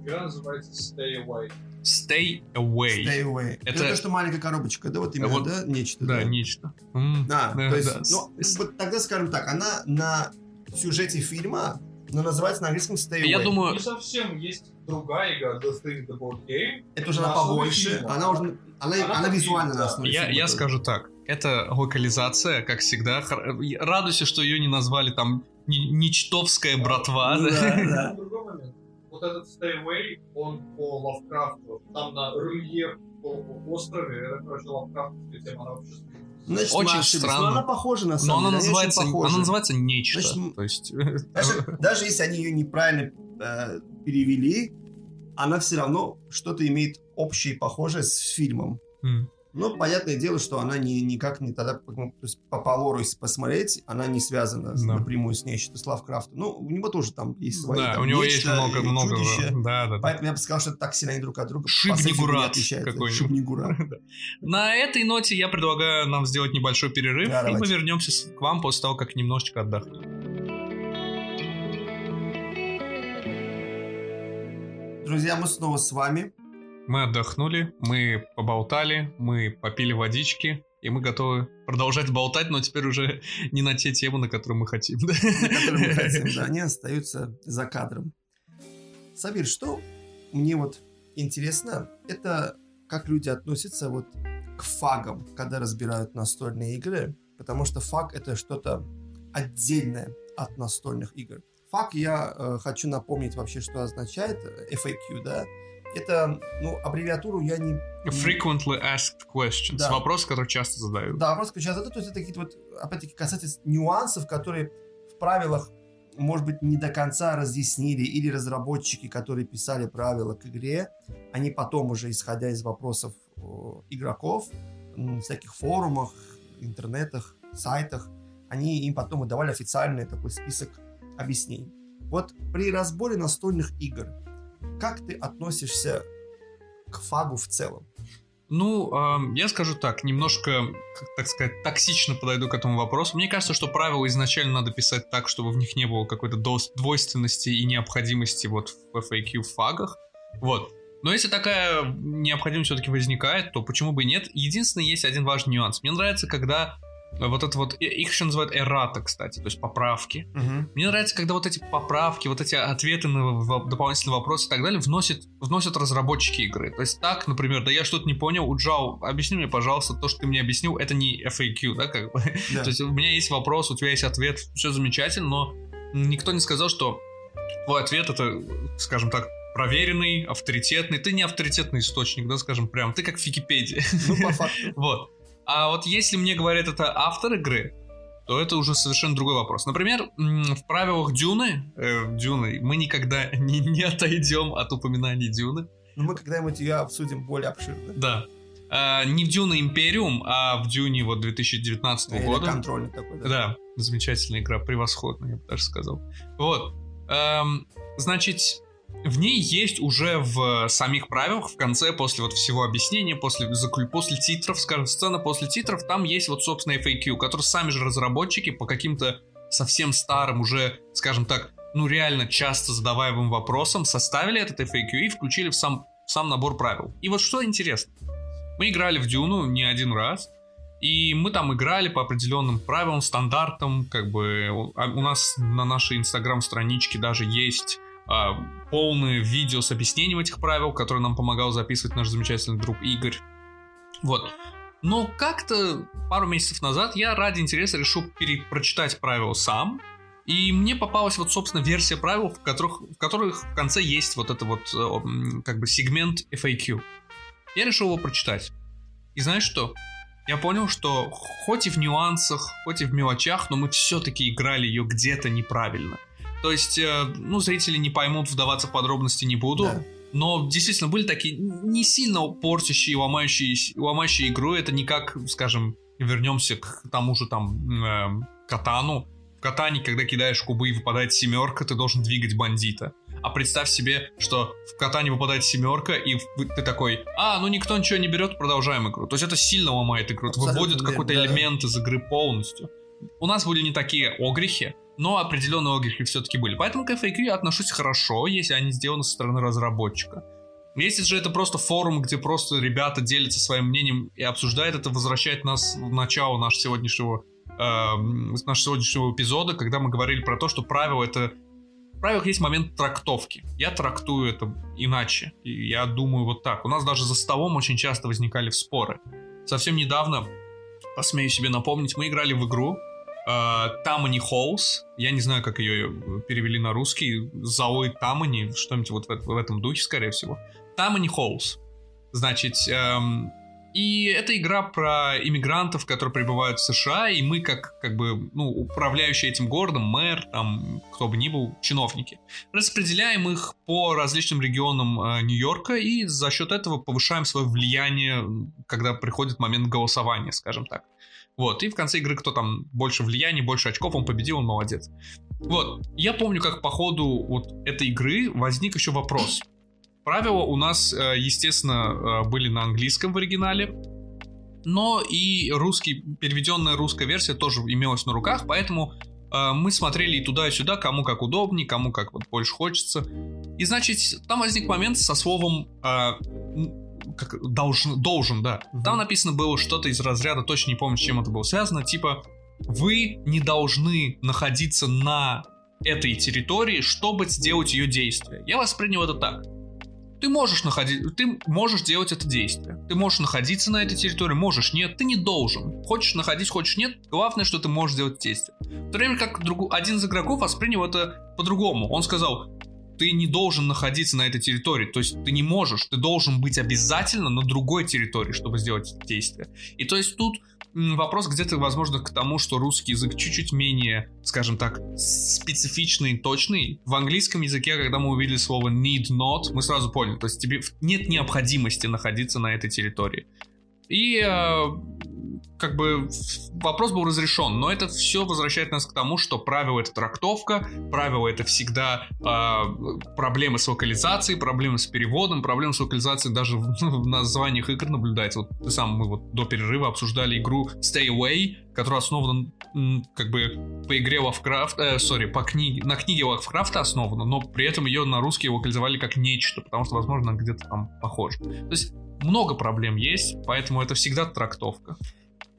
Игра называется Stay Away. Stay Away. Stay away. Это... это то, что маленькая коробочка, да, вот именно, вот, да, нечто. Да, да. нечто. Mm, да, да, то есть, да. Ну, вот тогда скажем так, она на сюжете фильма, но называется на английском Stay Away. Я думаю... Не совсем, есть другая игра, The Thing, The Board Game. Это уже она побольше, фильма. она уже, она, она, она визуально на основе фильма. Я, я скажу так, это локализация, как всегда. Радуйся, что ее не назвали там ничтовская братва. Да, да. Вот этот Stay Away, он по Лавкрафту, там на рельеф по острове, это, короче, лавкрафтовская тема, она вообще... Значит, очень странно. Она похожа на самом деле. Но она называется, она называется «Нечто». Значит, то есть... даже, даже если они ее неправильно э, перевели, она все равно что-то имеет общее и похожее с фильмом. Mm. Ну, понятное дело, что она не, никак не тогда, то есть по, по лору, если посмотреть, она не связана да. напрямую с нечто, с Лавкрафтом. Ну, у него тоже там есть свои да, там, у него нечто, есть много, много чудища, да, да, поэтому да. я бы сказал, что это так сильно они друг от друга Шибнигурат какой-нибудь. Шибнигурат. На этой ноте я предлагаю нам сделать небольшой перерыв, да, и давайте. Мы вернемся к вам после того, как немножечко отдохнем. Друзья, мы снова с вами. Мы отдохнули, мы поболтали, мы попили водички, и мы готовы продолжать болтать, но теперь уже не на те темы, на которые мы хотим. На которые мы хотим, да, они остаются за кадром. Сабир, что мне вот интересно, это как люди относятся вот к фагам, когда разбирают настольные игры, потому что фаг — это что-то отдельное от настольных игр. Фаг, я э, хочу напомнить вообще, что означает эф эй кью, да? Это, ну, аббревиатуру я не... Frequently asked questions. Да. Вопрос, который часто задают. Да, вопрос, который часто задают. То есть это какие-то вот, опять-таки, касательно нюансов, которые в правилах, может быть, не до конца разъяснили, или разработчики, которые писали правила к игре, они потом уже, исходя из вопросов игроков, на всяких форумах, интернетах, сайтах, они им потом выдавали официальный такой список объяснений. Вот при разборе настольных игр как ты относишься к фагу в целом? Ну, э, я скажу так, немножко, так сказать, токсично подойду к этому вопросу. Мне кажется, что правила изначально надо писать так, чтобы в них не было какой-то двойственности и необходимости вот в эф эй кью фагах. Вот. Но если такая необходимость все-таки возникает, то почему бы и нет? Единственное, есть один важный нюанс. Мне нравится, когда вот это вот, их еще называют эррата, кстати, то есть поправки. Uh-huh. Мне нравится, когда вот эти поправки, вот эти ответы на дополнительные вопросы и так далее вносят, вносят разработчики игры. То есть так, например, да я что-то не понял, Уджал, объясни мне, пожалуйста, то, что ты мне объяснил, это не эф эй кью, да, как бы. Yeah. То есть у меня есть вопрос, у тебя есть ответ, все замечательно, но никто не сказал, что твой ответ это, скажем так, проверенный, авторитетный. Ты не авторитетный источник, да, скажем прям, ты как в Википедии. Ну, по факту. Вот. А вот если мне говорят это автор игры, то это уже совершенно другой вопрос. Например, в правилах Дюны, э, Дюны мы никогда не, не отойдем от упоминаний Дюны. Но мы когда-нибудь ее обсудим более обширно. Да. А, не в Дюна Империум, а в Дюне вот две тысячи девятнадцатого а года. Контрольный такой, да? Да, замечательная игра, превосходная, я бы даже сказал. Вот. Эм, значит... В ней есть уже в самих правилах, в конце, после вот всего объяснения, после, после титров, скажем, сцена после титров, там есть вот, собственно, эф эй кью, которые сами же разработчики по каким-то совсем старым уже, скажем так, ну реально часто задаваемым вопросам составили этот эф эй кью и включили в сам, в сам набор правил. И вот что интересно, мы играли в Дюну не один раз, и мы там играли по определенным правилам, стандартам, как бы у нас на нашей инстаграм-страничке даже есть... полное видео с объяснением этих правил, которое нам помогал записывать наш замечательный друг Игорь. Вот. Но как-то пару месяцев назад я ради интереса решил перепрочитать правила сам. И мне попалась вот, собственно, версия правил, в которых, в которых в конце есть вот этот вот как бы сегмент эф эй кью. Я решил его прочитать. И знаешь что? Я понял, что хоть и в нюансах, хоть и в мелочах, но мы все-таки играли ее где-то неправильно. То есть, ну, зрители не поймут, вдаваться в подробности не буду. Да. Но действительно были такие не сильно портящие, ломающие, ломающие игру. Это не как, скажем, вернемся к тому же там э, Катану. В Катане, когда кидаешь кубы и выпадает семерка, ты должен двигать бандита. А представь себе, что в Катане выпадает семерка, и ты такой: а, ну никто ничего не берет, продолжаем игру. То есть это сильно ломает игру, это выводит какой-то да. элемент из игры полностью. У нас были не такие огрехи, но определенные огрехи все-таки были. Поэтому к эф эй кью я отношусь хорошо, если они сделаны со стороны разработчика. Если же это просто форум, где просто ребята делятся своим мнением и обсуждают, это возвращает нас в начало нашего сегодняшнего с нашего сегодняшнего эпизода, когда мы говорили про то, что правило это... В правилах есть момент трактовки. Я трактую это иначе. И я думаю вот так. У нас даже за столом очень часто возникали споры. Совсем недавно, посмею себе напомнить, мы играли в игру э, Тамани Холлс. Я не знаю, как ее перевели на русский. Зои Тамани, что-нибудь вот в, в этом духе, скорее всего. Тамани Холлс. Значит... Эм... И это игра про иммигрантов, которые прибывают в США, и мы как, как бы, ну, управляющие этим городом, мэр, там, кто бы ни был, чиновники, распределяем их по различным регионам э, Нью-Йорка и за счет этого повышаем свое влияние, когда приходит момент голосования, скажем так. Вот, и в конце игры, кто там больше влияния, больше очков, он победил, он молодец. Вот, я помню, как по ходу вот этой игры возник еще вопрос. Правила у нас, естественно, были на английском в оригинале, но и русский, переведенная русская версия тоже имелась на руках, поэтому мы смотрели и туда, и сюда, кому как удобнее, кому как вот больше хочется. И, значит, там возник момент со словом как, должен, должен, да. Там написано было что-то из разряда, точно не помню, с чем это было связано, типа «Вы не должны находиться на этой территории, чтобы сделать ее действие». Я воспринял это так. Ты можешь находить, ты можешь делать это действие. Ты можешь находиться на этой территории, можешь нет, ты не должен. Хочешь находить, хочешь нет, главное, что ты можешь делать действие. В то время как друг, один из игроков воспринял это по-другому. Он сказал, ты не должен находиться на этой территории, то есть ты не можешь, ты должен быть обязательно на другой территории, чтобы сделать действие. И то есть тут вопрос где-то, возможно, к тому, что русский язык чуть-чуть менее, скажем так, специфичный и точный. В английском языке, когда мы увидели слово need not, мы сразу поняли, то есть тебе нет необходимости находиться на этой территории. И э, как бы вопрос был разрешен, но это все возвращает нас к тому, что правило — это трактовка, правило — это всегда э, проблемы с локализацией, проблемы с переводом, проблемы с локализацией даже в, в названиях игр наблюдается. Вот ты сам, мы вот до перерыва обсуждали игру Stay Away, которая основана м, как бы по игре Лавкрафт, э, сори, по книге, на книге Лавкрафта основана, но при этом ее на русский локализовали как нечто, потому что, возможно, где-то там похоже. То есть много проблем есть, поэтому это всегда трактовка.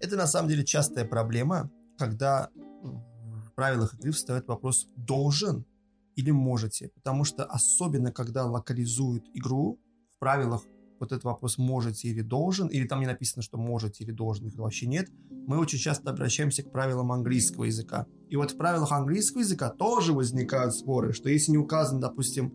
Это на самом деле частая проблема, когда в правилах игры встает вопрос «должен» или «можете». Потому что особенно, когда локализуют игру, в правилах вот этот вопрос «можете» или «должен», или там не написано, что «можете» или «должен», их вообще нет, мы очень часто обращаемся к правилам английского языка. И вот в правилах английского языка тоже возникают споры, что если не указано, допустим,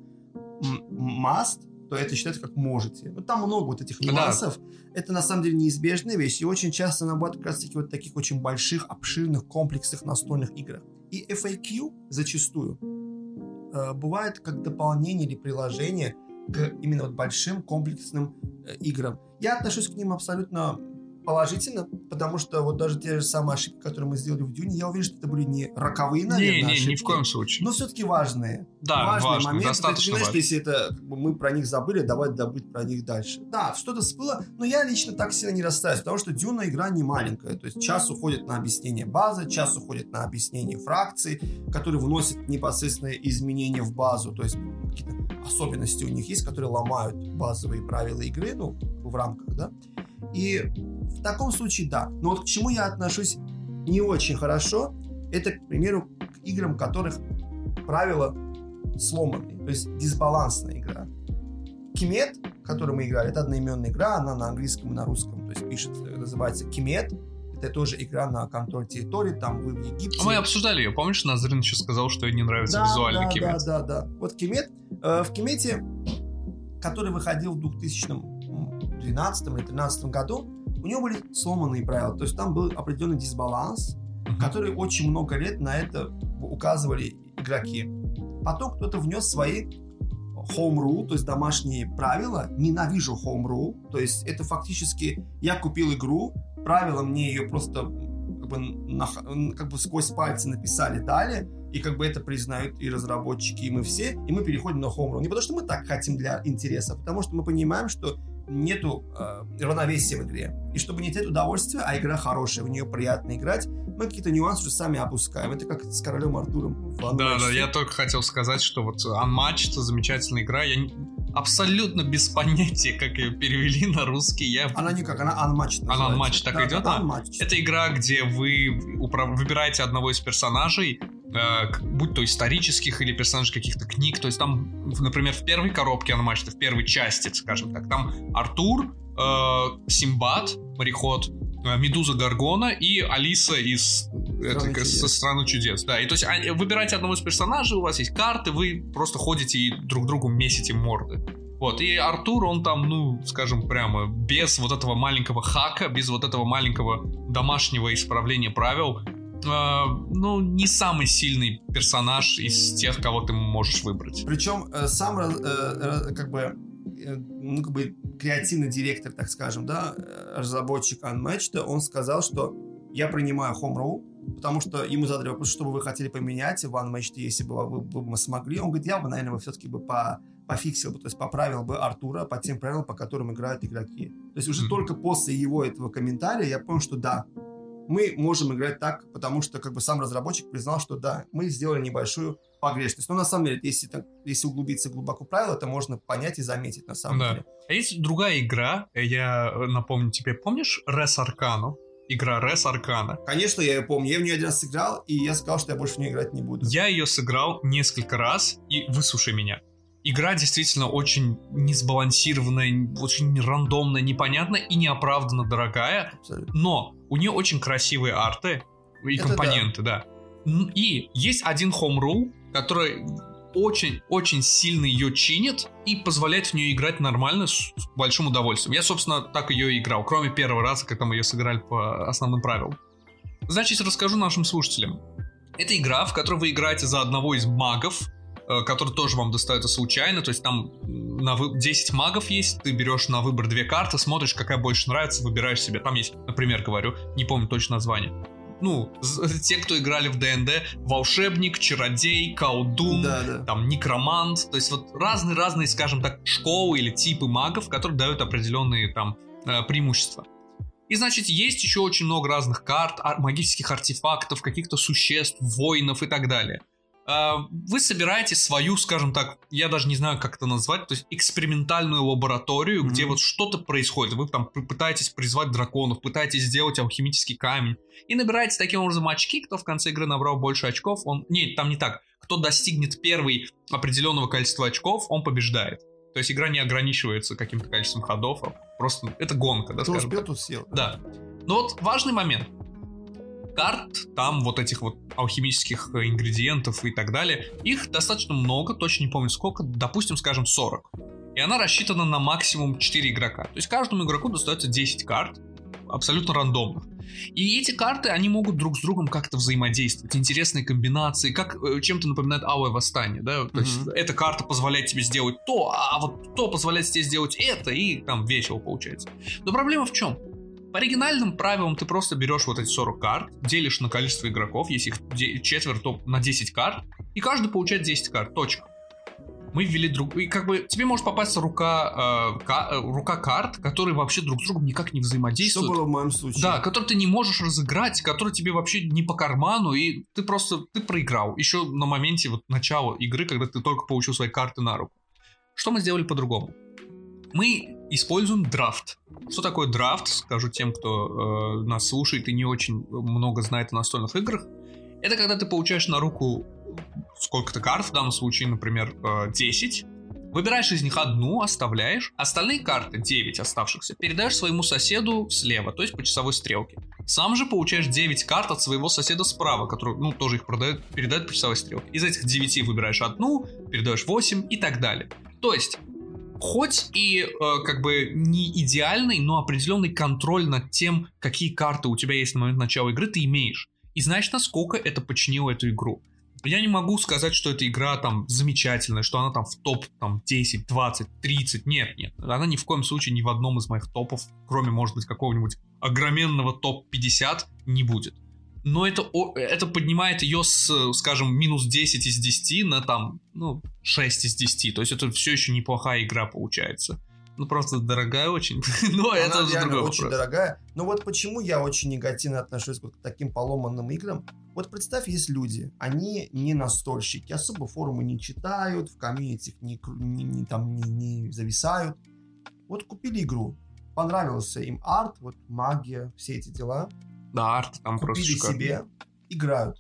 «must», то это считается как «можете». Вот там много вот этих нюансов. Да. Это на самом деле неизбежная вещь. И очень часто она бывает как раз таки вот таких очень больших, обширных, комплексных настольных играх. И эф эй кью зачастую э, бывает как дополнение или приложение к именно вот большим, комплексным э, играм. Я отношусь к ним абсолютно положительно, потому что вот даже те же самые ошибки, которые мы сделали в Дюне, я уверен, что это были не роковые, наверное, не, не, ошибки. Не, ни в коем случае. Но все-таки важные. Да, важные, важные моменты. Достаточно важные. Если это, как бы, мы про них забыли, давайте добыть про них дальше. Да, что-то всплыло, но я лично так сильно не расстраиваюсь, потому что Дюна игра не маленькая. То есть час уходит на объяснение базы, час уходит на объяснение фракций, которые вносят непосредственные изменения в базу. То есть какие-то особенности у них есть, которые ломают базовые правила игры, ну, в рамках, да. И в таком случае, да. Но вот к чему я отношусь не очень хорошо, это, к примеру, к играм, в которых правила сломаны, то есть дисбалансная игра. Кемет, в которой мы играли, это одноименная игра, она на английском и на русском, то есть пишет, называется «Кемет». Это тоже игра на контроль территории, там вы в Египте. А мы обсуждали ее, помнишь, Назрин еще сказал, что ей не нравится да, визуальный да, Кемет. Да, да, да. Вот Кемет, э, в Кемете, который выходил в две тысячи двенадцатом или две тысячи тринадцатом году, у него были сломанные правила, то есть там был определенный дисбаланс, uh-huh. который очень много лет на это указывали игроки. Потом кто-то внес свои home rule, то есть домашние правила. Ненавижу home rule, то есть это фактически я купил игру, правила мне ее просто как бы, на, как бы сквозь пальцы написали, дали, и как бы это признают и разработчики, и мы все, и мы переходим на home rule. Не потому что мы так хотим для интереса, а потому что мы понимаем, что нету э, равновесия в игре. И чтобы не терять удовольствие, а игра хорошая, в нее приятно играть, мы какие-то нюансы сами опускаем. Это как с Королем Артуром. Да, да, я только хотел сказать, что вот Unmatched — замечательная игра. Я абсолютно без понятия, как ее перевели на русский. Я... Она никак, она Unmatched. Она Unmatched так да, идет? Да, Unmatched. Это игра, где вы управ... выбираете одного из персонажей, будь то исторических или персонажей каких-то книг. То есть там, например, в первой коробке Unmatched, в первой части, скажем так, там Артур, э, Симбад, мореход, Медуза Гаргона и Алиса из это, со «Страны чудес». Да, и то есть выбирайте одного из персонажей, у вас есть карты, вы просто ходите и друг другу месите морды. Вот, и Артур, он там, ну, скажем прямо, без вот этого маленького хака, без вот этого маленького домашнего исправления правил, ну, не самый сильный персонаж из тех, кого ты можешь выбрать. Причем сам, как бы, ну, как бы креативный директор, так скажем, да, разработчик Unmatched, он сказал, что я принимаю home rule, потому что ему задали вопрос, что бы вы хотели поменять в Unmatched, если бы вы, вы бы смогли. Он говорит, я бы, наверное, все-таки бы по... пофиксил бы, то есть поправил бы Артура по тем правилам, по которым играют игроки. То есть уже mm-hmm. только после его этого комментария я понял, что да, мы можем играть так, потому что как бы сам разработчик признал, что да, мы сделали небольшую погрешность. Но на самом деле, если, так, если углубиться глубоко в правила, это можно понять и заметить на самом да. деле. А есть другая игра, я напомню тебе, помнишь Рес Аркану? Игра Рес Аркана. Конечно, я ее помню. Я в нее один раз сыграл, и я сказал, что я больше в нее играть не буду. Я ее сыграл несколько раз, и выслушай меня. Игра действительно очень несбалансированная, очень рандомная, непонятная и неоправданно дорогая. Абсолютно. Но у нее очень красивые арты и это компоненты, да. да. И есть один home rule, который очень-очень сильно ее чинит и позволяет в нее играть нормально с большим удовольствием. Я, собственно, так ее и играл, кроме первого раза, когда мы ее сыграли по основным правилам. Значит, расскажу нашим слушателям. Это игра, в которой вы играете за одного из магов, который тоже вам достается случайно. То есть там на вы... десять магов есть. Ты берешь на выбор две карты, смотришь, какая больше нравится, выбираешь себе. Там есть, например, говорю, не помню точно название. Ну, те, кто играли в ДНД: волшебник, чародей, колдун, да, да. там некромант. То есть вот разные-разные, скажем так, школы или типы магов, которые дают определенные там преимущества. И, значит, есть еще очень много разных карт, магических артефактов, каких-то существ, воинов и так далее. Вы собираете свою, скажем так, я даже не знаю, как это назвать, то есть экспериментальную лабораторию, mm-hmm. где вот что-то происходит. Вы там пытаетесь призвать драконов, пытаетесь сделать алхимический камень и набираете таким образом очки. Кто в конце игры набрал больше очков, он... Нет, там не так. Кто достигнет первый определенного количества очков, он побеждает. То есть игра не ограничивается каким-то количеством ходов, а просто это гонка, да, кто скажем успел, так. Кто успел, тот сел. Да. Но вот важный момент. Карт, там вот этих вот алхимических ингредиентов и так далее, их достаточно много, точно не помню сколько, допустим, скажем, сорок. И она рассчитана на максимум четыре игрока. То есть каждому игроку достается десять карт, абсолютно рандомных. И эти карты, они могут друг с другом как-то взаимодействовать. Интересные комбинации, как чем-то напоминает Алое Восстание, да? То mm-hmm. есть эта карта позволяет тебе сделать то, а вот то позволяет тебе сделать это, и там весело получается. Но проблема в чем? По оригинальным правилам ты просто берешь вот эти сорок карт, делишь на количество игроков, если их четверо, то на десять карт, и каждый получает десять карт, точка. Мы ввели друг... И как бы тебе может попасться рука, э, ка... рука карт, которые вообще друг с другом никак не взаимодействуют. Что было в моем случае. Да, которые ты не можешь разыграть, которые тебе вообще не по карману, и ты просто ты проиграл. Еще на моменте вот начала игры, когда ты только получил свои карты на руку. Что мы сделали по-другому? Мы используем драфт. Что такое драфт? Скажу тем, кто э, нас слушает и не очень много знает о настольных играх. Это когда ты получаешь на руку сколько-то карт, в данном случае, например, э, десять, Выбираешь из них одну, оставляешь. Остальные карты, девять оставшихся, передаешь своему соседу слева, то есть по часовой стрелке. Сам же получаешь девять карт от своего соседа справа, который, ну, тоже их продает, передает по часовой стрелке. Из этих девяти выбираешь одну, передаешь восемь и так далее. То есть... Хоть и э, как бы не идеальный, но определенный контроль над тем, какие карты у тебя есть на момент начала игры, ты имеешь. И знаешь, насколько это починило эту игру. Я не могу сказать, что эта игра там замечательная, что она там в топ там, десять, двадцать, тридцать. Нет, нет. Она ни в коем случае ни в одном из моих топов, кроме, может быть, какого-нибудь огроменного топ пятьдесят, не будет. Но это, это поднимает ее с, скажем, минус десять из десяти на там, ну, шесть из десяти. То есть это все еще неплохая игра получается. Ну, просто дорогая очень. Но она это уже другой вопрос. Очень дорогая. Но вот почему я очень негативно отношусь вот к таким поломанным играм. Вот представь, есть люди, они не настольщики, особо форумы не читают, в комьюнити не, не, не, там, не, не зависают. Вот купили игру, понравился им арт, вот магия, все эти дела. Да, арт там купили просто шикарно. Себе, играют.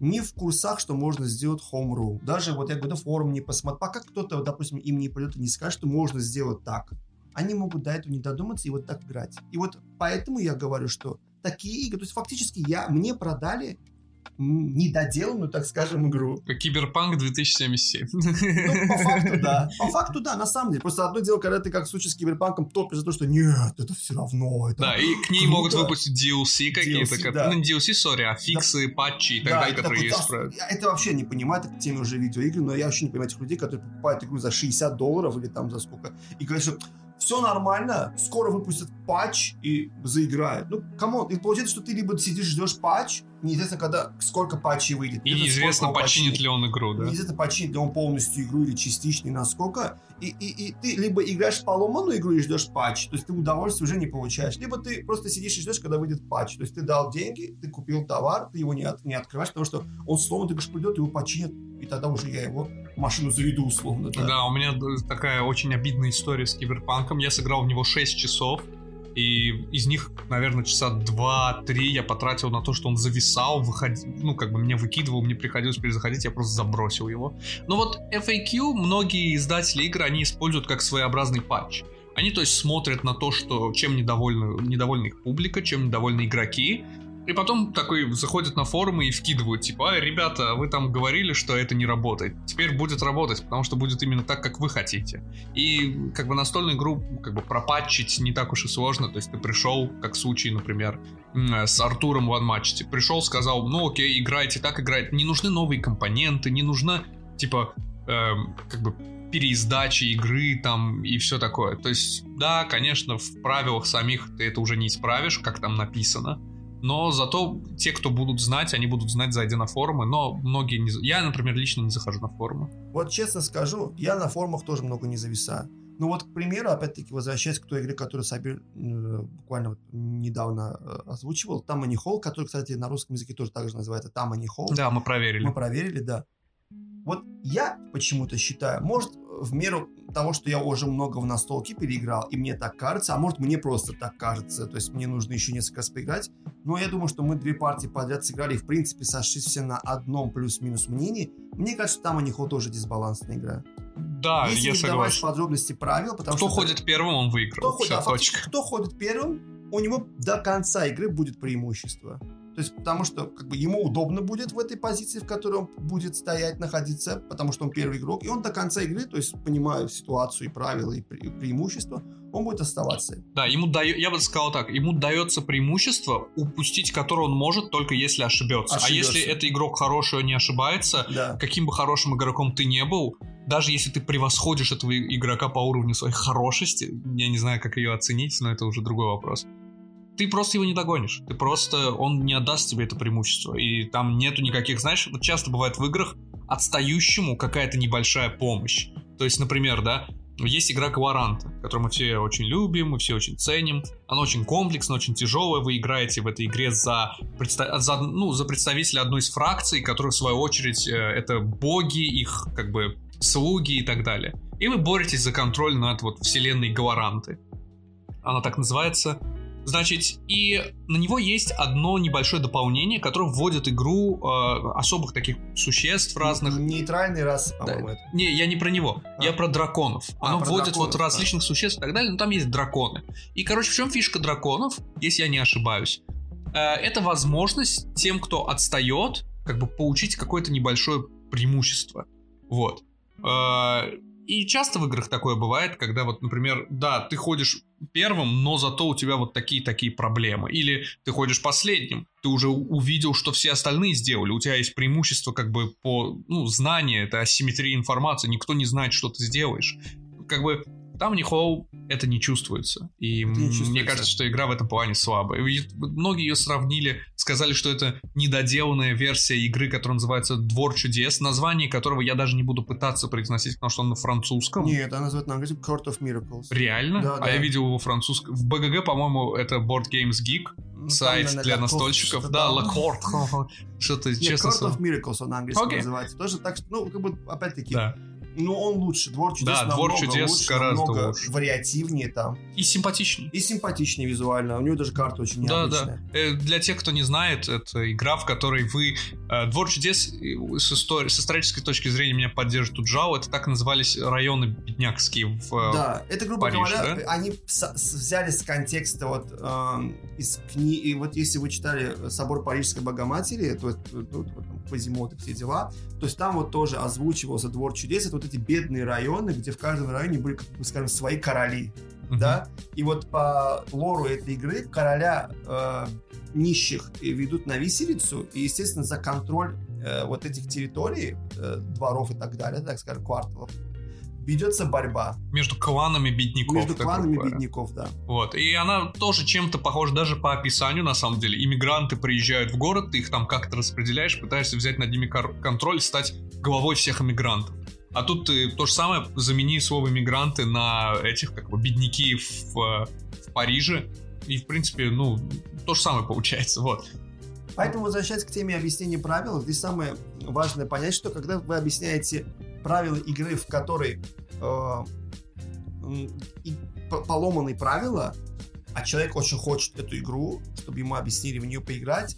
Не в курсах, что можно сделать home-rule. Даже вот я говорю, форум не посмотрел. Пока кто-то, допустим, им не придет и не скажет, что можно сделать так. Они могут до этого не додуматься и вот так играть. И вот поэтому я говорю, что такие игры... То есть фактически я, мне продали недоделанную, так скажем, игру. Киберпанк две тысячи семьдесят семь. Ну, по факту, да. По факту, да, на самом деле. Просто одно дело, когда ты, как в случае с Киберпанком, топишь за то, что нет, это все равно. Это да, и к ней круто. Могут выпустить ди эл си какие-то. ди эл си, да. Ну, не ди эл си, сори, а фиксы, да. Патчи и так да, далее, которые есть. Я это вообще не понимаю, это к теме уже видеоигры, но я вообще не понимаю этих людей, которые покупают игру за шестьдесят долларов или там за сколько, и говорят, что все нормально, скоро выпустят патч и заиграют. Ну, камон, и получается, что ты либо сидишь, ждешь патч, неизвестно, когда, сколько патчей выйдет. И неизвестно, починит ли он игру, да? Неизвестно, починит ли он полностью игру или частично, насколько. И, и, и ты либо играешь в поломанную игру и ждешь патч, то есть ты удовольствие уже не получаешь, либо ты просто сидишь и ждешь, когда выйдет патч. То есть ты дал деньги, ты купил товар, ты его не, от, не открываешь, потому что он словно только придет, его починят, и тогда уже я его машину заведу, условно. Да. Да, у меня такая очень обидная история с Киберпанком. Я сыграл в него шесть часов, и из них, наверное, часа два-три я потратил на то, что он зависал, выходил, ну, как бы меня выкидывал, мне приходилось перезаходить, я просто забросил его. Но вот эф эй кью многие издатели игр, они используют как своеобразный патч. Они, то есть, смотрят на то, что, чем недовольна, недовольна их публика, чем недовольны игроки, и потом такой заходит на форумы и вкидывают, типа, а, ребята, вы там говорили, что это не работает. Теперь будет работать, потому что будет именно так, как вы хотите. И как бы настольную игру как бы пропатчить не так уж и сложно. То есть ты пришел, как в случае, например, с Артуром в Unmatched. Пришел, сказал, ну окей, играйте так, играйте. Не нужны новые компоненты, не нужна, типа, эм, как бы... переиздачи игры там и все такое. То есть, да, конечно, в правилах самих ты это уже не исправишь, как там написано. Но зато те, кто будут знать, они будут знать, зайдя на форумы. Но многие не... Я, например, лично не захожу на форумы. Вот честно скажу, я на форумах тоже много не зависаю. Ну вот, к примеру, опять-таки, возвращаясь к той игре, которую Сабир э, буквально вот недавно э, озвучивал, Тамани Холлс, который, кстати, на русском языке тоже так же называется Тамани Холлс. Да, мы проверили. Мы проверили, да. Вот я почему-то считаю, может, в меру того, что я уже много в настолке переиграл, и мне так кажется, а может, мне просто так кажется, то есть мне нужно еще несколько раз поиграть, но я думаю, что мы две партии подряд сыграли, и, в принципе, сошлись все на одном плюс-минус мнении. Мне кажется, там у них тоже дисбалансная игра. Да, если я не согласен. Если не давать подробности правил, потому кто что... Кто ходит так... первым, он выиграл. Кто, Вся ход... точка. Кто ходит первым, у него до конца игры будет преимущество. То есть, потому что как бы, ему удобно будет в этой позиции, в которой он будет стоять, находиться, потому что он первый игрок, и он до конца игры, то есть, понимая ситуацию и правила, и, пре- и преимущества, он будет оставаться. Да, ему да, я бы сказал так, ему дается преимущество, упустить которое он может, только если ошибется. Ошибешься. А если это игрок хороший, он не ошибается, да. Каким бы хорошим игроком ты не был, даже если ты превосходишь этого игрока по уровню своей хорошести, я не знаю, как ее оценить, но это уже другой вопрос. Ты просто его не догонишь. Ты просто... Он не отдаст тебе это преимущество. И там нету никаких... Знаешь, вот часто бывает в играх отстающему какая-то небольшая помощь. То есть, например, да, есть игра Галаранта, которую мы все очень любим, мы все очень ценим. Она очень комплексная, очень тяжелая. Вы играете в этой игре за, предста... за, ну, за представителя одной из фракций, которые, в свою очередь, это боги, их, как бы, слуги и так далее. И вы боретесь за контроль над вот вселенной Галаранты. Она так называется... Значит, и на него есть одно небольшое дополнение, которое вводит игру э, особых таких существ разных. Нейтральный рас, по-моему, да. это. Не, я не про него, а. я про драконов. а, Оно про вводит драконов, вот различных а. существ и так далее, но там есть драконы. И, короче, в чем фишка драконов, если я не ошибаюсь, э, это возможность тем, кто отстает, как бы получить какое-то небольшое преимущество. Вот. Э, И часто в играх такое бывает, когда вот, например, да, ты ходишь первым, но зато у тебя вот такие-такие проблемы. Или ты ходишь последним, ты уже увидел, что все остальные сделали. У тебя есть преимущество как бы по, ну, знанию, это асимметрия информации. Никто не знает, что ты сделаешь. Как бы там Нихол это не чувствуется. И не чувствуется. Мне кажется, что игра в этом плане слабая. Многие ее сравнили, сказали, что это недоделанная версия игры, которая называется «Двор чудес», название которого я даже не буду пытаться произносить, потому что он на французском. Нет, она называется на английском «Court of Miracles». Реально? Да, а да. я видел его французском. В БГГ, по-моему, это Board Games Geek, ну, сайт там, для настольщиков. Да, «La Court». Что-то, честно... «Court of Miracles» он на английском называется. Тоже так, ну, как бы, опять-таки... Ну, он лучше. Двор чудес да, намного двор чудес лучше, гораздо намного лучше. Вариативнее там. И симпатичнее. И симпатичнее визуально. У него даже карта очень необычная. Да, да. Э, для тех, кто не знает, это игра, в которой вы... Э, Двор чудес с, истор... с исторической точки зрения меня поддержит Уджал. Это так назывались районы беднякские в Париже. Да, это, грубо Париж, говоря, да? они взяли с контекста вот э, из книги... И вот если вы читали «Собор Парижской Богоматери», то тут Квазимод и все дела, то есть там вот тоже озвучивался Двор чудес. Это вот эти бедные районы, где в каждом районе были, как бы, скажем, свои короли, uh-huh. да, и вот по лору этой игры короля э, нищих ведут на виселицу, и, естественно, за контроль э, вот этих территорий, э, дворов и так далее, так скажем, кварталов, ведется борьба. Между кланами бедняков. Между кланами такое. бедняков, да. Вот. И она тоже чем-то похожа даже по описанию, на самом деле. Иммигранты приезжают в город, ты их там как-то распределяешь, пытаешься взять над ними контроль, стать главой всех иммигрантов. А тут ты то же самое, замени слово «мигранты» на этих, как бы, бедняки в, в Париже. И, в принципе, ну, то же самое получается, вот. Поэтому, возвращаясь к теме объяснения правил, здесь самое важное понять, что когда вы объясняете правила игры, в которой э, и поломаны правила, а человек очень хочет эту игру, чтобы ему объяснили в нее поиграть,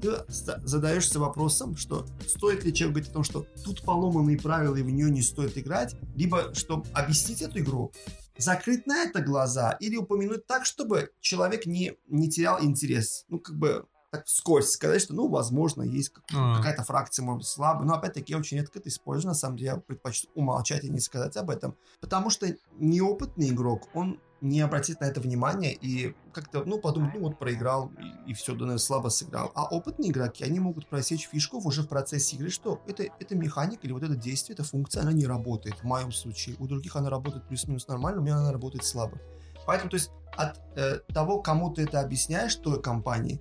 ты задаешься вопросом, что стоит ли человек говорить о том, что тут поломанные правила и в нее не стоит играть, либо, чтобы объяснить эту игру, закрыть на это глаза или упомянуть так, чтобы человек не, не терял интерес. Ну, как бы, так вскользь сказать, что, ну, возможно, есть А-а-а. какая-то фракция, может быть, слабая. Но, опять-таки, я очень редко это использую. На самом деле, я предпочту умолчать и не сказать об этом. Потому что неопытный игрок, он не обратит на это внимание и как-то, ну, подумать, ну, вот проиграл и, и все, да, наверное, слабо сыграл. А опытные игроки, они могут просечь фишку уже в процессе игры, что это, это механика или вот это действие, эта функция, она не работает в моем случае. У других она работает плюс-минус нормально, у меня она работает слабо. Поэтому, то есть, от э, того, кому ты это объясняешь, той компании,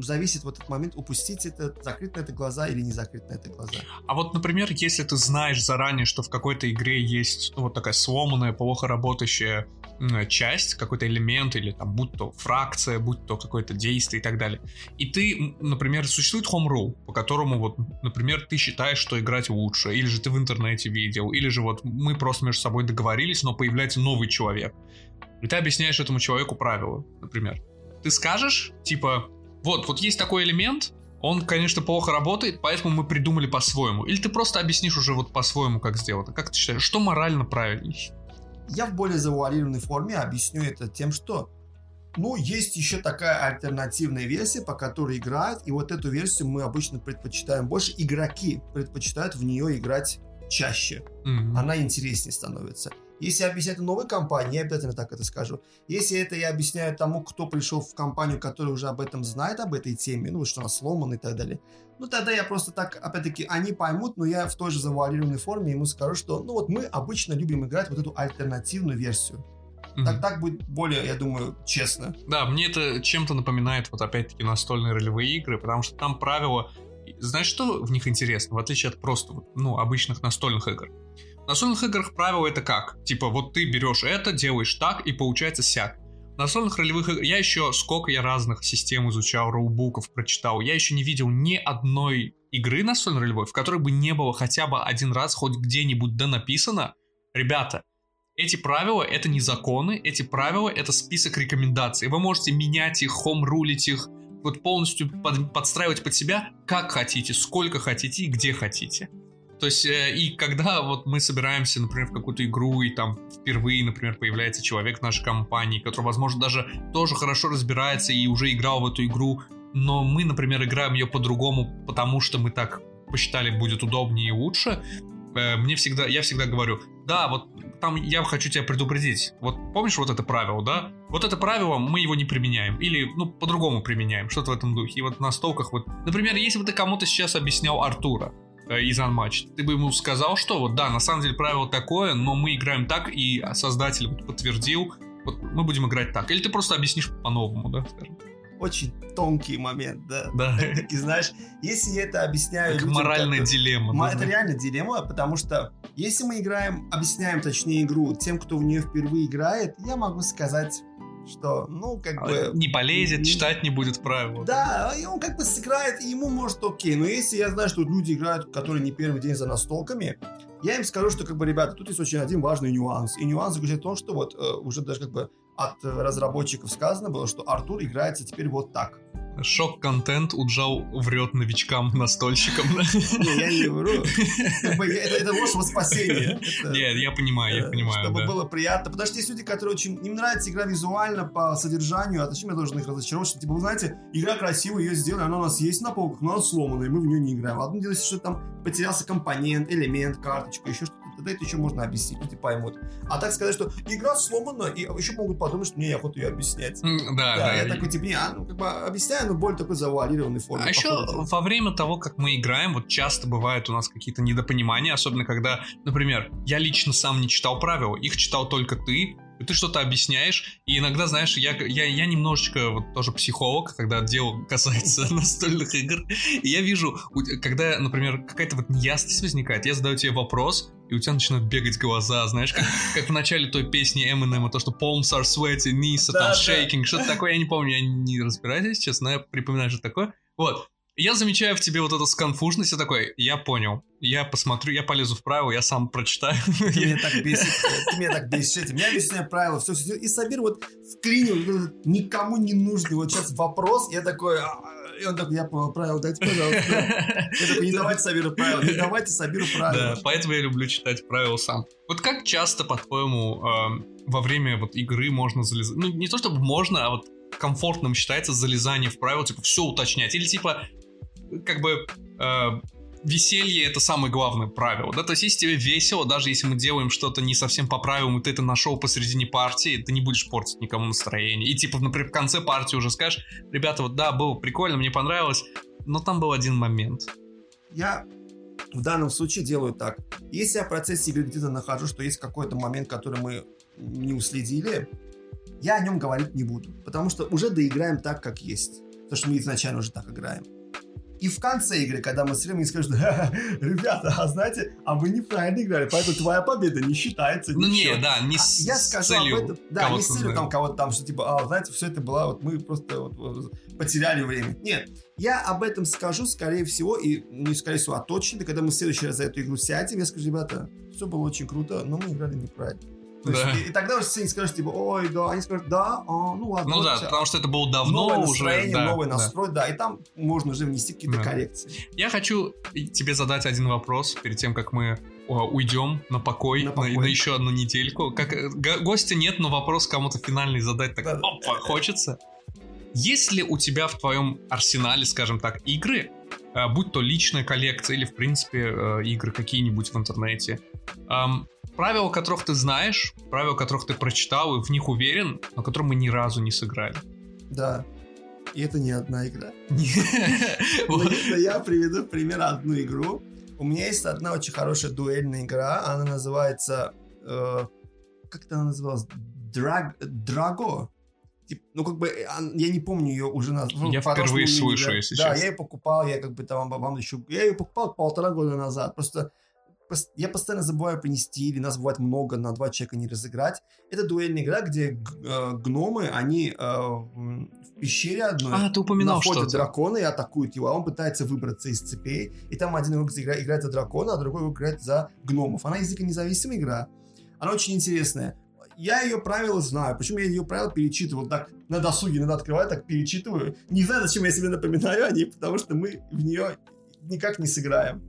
зависит в этот момент, упустить это, закрыть на это глаза или не закрыть на это глаза. А вот, например, если ты знаешь заранее, что в какой-то игре есть, ну, вот такая сломанная, плохо работающая часть, какой-то элемент, или там, будь то фракция, будь то какое-то действие и так далее, и ты, например, существует home rule, по которому, вот, например, ты считаешь, что играть лучше, или же ты в интернете видел, или же вот мы просто между собой договорились, но появляется новый человек, и ты объясняешь этому человеку правила, например. Ты скажешь, типа... Вот, вот есть такой элемент, он, конечно, плохо работает, поэтому мы придумали по-своему. Или ты просто объяснишь уже вот по-своему, как сделано. Как ты считаешь, что морально правильнее? Я в более завуалированной форме объясню это тем, что, ну, есть еще такая альтернативная версия, по которой играют, и вот эту версию мы обычно предпочитаем больше. Игроки предпочитают в нее играть чаще. Mm-hmm. Она интереснее становится. Если я объясняю это новой компании, я обязательно так это скажу. Если это я объясняю тому, кто пришел в компанию, который уже об этом знает, об этой теме, ну, что она сломана и так далее, ну, тогда я просто так, опять-таки, они поймут, но я в той же завуалированной форме ему скажу, что, ну, вот мы обычно любим играть вот эту альтернативную версию. Mm-hmm. Так, так будет более, я думаю, честно. Да, мне это чем-то напоминает, вот, опять-таки, настольные ролевые игры, потому что там правила... Знаешь, что в них интересно, в отличие от просто, ну, обычных настольных игр? На настольных играх правило это как? Типа, вот ты берешь это, делаешь так, и получается сяк. На настольных ролевых играх... Я еще сколько я разных систем изучал, роллбуков прочитал. Я еще не видел ни одной игры настольной ролевой, в которой бы не было хотя бы один раз хоть где-нибудь да написано: ребята, Эти правила — это не законы, эти правила — это список рекомендаций. Вы можете менять их, хом-рулить их, вот полностью под, подстраивать под себя, как хотите, сколько хотите и где хотите. То есть, э, и когда вот мы собираемся, например, в какую-то игру, и там впервые, например, появляется человек в нашей компании, который, возможно, даже тоже хорошо разбирается и уже играл в эту игру, но мы, например, играем ее по-другому, потому что мы так посчитали, будет удобнее и лучше, э, мне всегда, я всегда говорю, да, вот там я хочу тебя предупредить. Вот помнишь вот это правило, да? Вот это правило, мы его не применяем. Или, ну, по-другому применяем, что-то в этом духе. И вот на столках вот... Например, если бы ты кому-то сейчас объяснял Артура э, из Unmatched, ты бы ему сказал, что вот, да, на самом деле правило такое, но мы играем так, и создатель вот подтвердил, вот мы будем играть так. Или ты просто объяснишь по-новому, да, скажем. Очень тонкий момент, да. Да. И знаешь, если я это объясняю как людям... моральная как-то... дилемма. М- да, это да. реально дилемма, потому что если мы играем, объясняем, точнее, игру тем, кто в нее впервые играет, я могу сказать, что, ну, как а бы... Не полезет, не... читать не будет правила. Да, и он как бы сыграет, и ему может окей. Но если я знаю, что люди играют, которые не первый день за настолками, я им скажу, что, как бы, ребята, тут есть очень один важный нюанс. И нюанс заключается в том, что вот э, уже даже как бы от разработчиков сказано было, что Артур играется теперь вот так. Шок-контент. Уджал врет новичкам-настольщикам. Не, я не вру. Это ложь во спасение. Нет, я понимаю, я понимаю. Чтобы было приятно. Потому что есть люди, которые очень... Им нравится игра визуально, по содержанию. А зачем я должен их разочаровать? Типа, вы знаете, игра красивая, ее сделали, она у нас есть на полках, но она сломанная, и мы в нее не играем. Одно дело, что там потерялся компонент, элемент, карточка, еще что-то. Тогда это еще можно объяснить, люди поймут. А так сказать, что игра сломана, и еще могут подумать, что мне неохота ее объяснять. Mm, да, да, да. Я и... такой, типа, не, а, ну, как бы объясняю, но более такой завуалированной формы. А еще делать. Во время того, как мы играем, вот часто бывают у нас какие-то недопонимания, особенно когда, например, я лично сам не читал правила, их читал только ты, и ты что-то объясняешь, и иногда, знаешь, я, я, я немножечко вот тоже психолог, когда дело касается настольных игр, и я вижу, когда, например, какая-то вот неясность возникает, я задаю тебе вопрос, и у тебя начинают бегать глаза, знаешь, как, как в начале той песни Эминема, то, что palms are sweaty, knees are да, там shaking, да. Что-то такое, я не помню, я не разбираюсь, если честно, но я припоминаю, что такое. Вот, я замечаю в тебе вот эту сконфужность, я такой, я понял, я посмотрю, я полезу в правила, я сам прочитаю. Ты меня так бесит, ты меня так бесит, меня объясняют правила, все, все, и Сабир вот вклинил, никому не нужный вот сейчас вопрос, я такой... И он такой, я правила, дайте, пожалуйста. Я такой, не давайте Сабиру правила, не давайте Сабиру правила. Да, поэтому я люблю читать правила сам. Вот как часто, по-твоему, э, во время вот игры можно залезать? Ну, не то чтобы можно, а вот комфортным считается залезание в правила, типа, все уточнять. Или, типа, как бы... Э, веселье — это самое главное правило, да, то есть если тебе весело, даже если мы делаем что-то не совсем по правилам, и ты это нашел посередине партии, ты не будешь портить никому настроение, и типа, например, в конце партии уже скажешь, ребята, вот да, было прикольно, мне понравилось, но там был один момент. Я в данном случае делаю так, если я в процессе игры где-то нахожу, что есть какой-то момент, который мы не уследили, я о нем говорить не буду, потому что уже доиграем так, как есть, потому что мы изначально уже так играем. И в конце игры, когда мы стрим, они скажут, ребята, а знаете, а вы неправильно играли, поэтому твоя победа не считается. Ну не, да, не а с я скажу целью об этом, да, не с целью там кого-то там, что типа, а, знаете, все это было, вот мы просто вот, вот, потеряли время. Нет, я об этом скажу, скорее всего, и не скорее всего, а точно, когда мы в следующий раз за эту игру сядем, я скажу, ребята, все было очень круто, но мы играли неправильно. Да. Есть, и, и тогда уже все не скажут, типа, ой, да, они скажут, да, а, ну ладно. Ну да, потому что это было давно новое уже. Новое настроение, да, новый да. настрой, да, и там можно уже внести какие-то да. коррекции. Я хочу тебе задать один вопрос, перед тем, как мы о, уйдем на покой, на, покой. На, на еще одну недельку. Как, го, гостя нет, но вопрос кому-то финальный задать так, да, опа, да, хочется. Да. Есть ли у тебя в твоем арсенале, скажем так, игры, будь то личная коллекция или, в принципе, игры какие-нибудь в интернете, правила, которых ты знаешь, правила, которых ты прочитал и в них уверен, но которые мы ни разу не сыграли. Да. И это не одна игра. Я приведу в пример одну игру. У меня есть одна очень хорошая дуэльная игра. Она называется... Как-то она называлась? Драго? Ну, как бы, я не помню ее уже название. Я впервые слышу, если честно. Да, я ее покупал, я как бы там вам еще... Я ее покупал полтора года назад. Просто... Я постоянно забываю принести, или нас бывает много, на два человека не разыграть. Это дуэльная игра, где гномы, они э, в пещере одной а, ты упоминал находят что-то. Дракона и атакуют его, а он пытается выбраться из цепей. И там один игрок играет за дракона, а другой играет за гномов. Она языконезависимая игра. Она очень интересная. Я ее правила знаю. Почему я ее правила перечитываю? Так на досуге иногда открываю, так перечитываю. Не знаю, зачем я себе напоминаю о ней, потому что мы в нее никак не сыграем.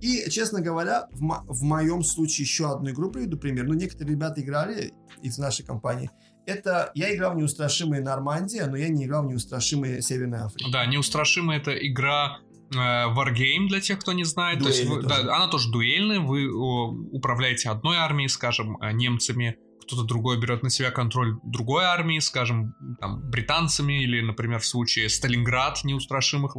И, честно говоря, в, мо- в моем случае еще одну игру приведу пример. Ну, некоторые ребята играли из нашей компании. Это я играл в «Неустрашимые Нормандия», но я не играл в «Неустрашимые Северная Африка». Да, «Неустрашимые» — это игра э, Wargame, для тех, кто не знает. То есть, вы, тоже. Да, она тоже дуэльная. Вы о, управляете одной армией, скажем, немцами. Кто-то другой берет на себя контроль другой армии, скажем, там, британцами, или, например, в случае Сталинград неустрашимых,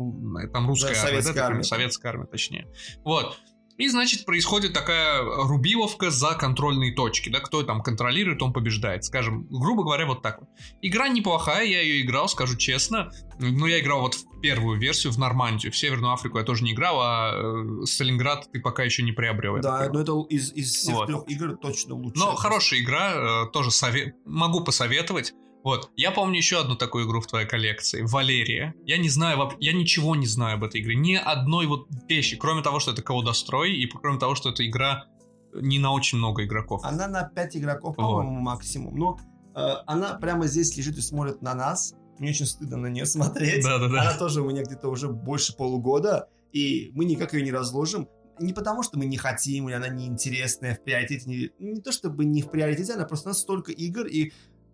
там русская да, армия, да, армия, советская армия, точнее. Вот. И, значит, происходит такая рубиловка за контрольные точки, да, кто там контролирует, он побеждает, скажем, грубо говоря, вот так вот. Игра неплохая, я ее играл, скажу честно, но я играл вот в первую версию, в Нормандию, в Северную Африку я тоже не играл, а Сталинград ты пока еще не приобрел. Да, но это из, из всех вот. трех игр точно лучше. Но хорошая игра, тоже сове... могу посоветовать. Вот, я помню еще одну такую игру в твоей коллекции, «Валерия». Я не знаю, я ничего не знаю об этой игре, ни одной вот вещи, кроме того, что это колодострой, и кроме того, что эта игра не на очень много игроков. Она на пять игроков, по-моему, вот. максимум, но э, она прямо здесь лежит и смотрит на нас, мне очень стыдно на нее смотреть, Да-да-да. Она тоже у меня где-то уже больше полугода, и мы никак ее не разложим. Не потому, что мы не хотим, или она неинтересная, в приоритете, не, не то чтобы не в приоритете, она просто у нас столько игр, и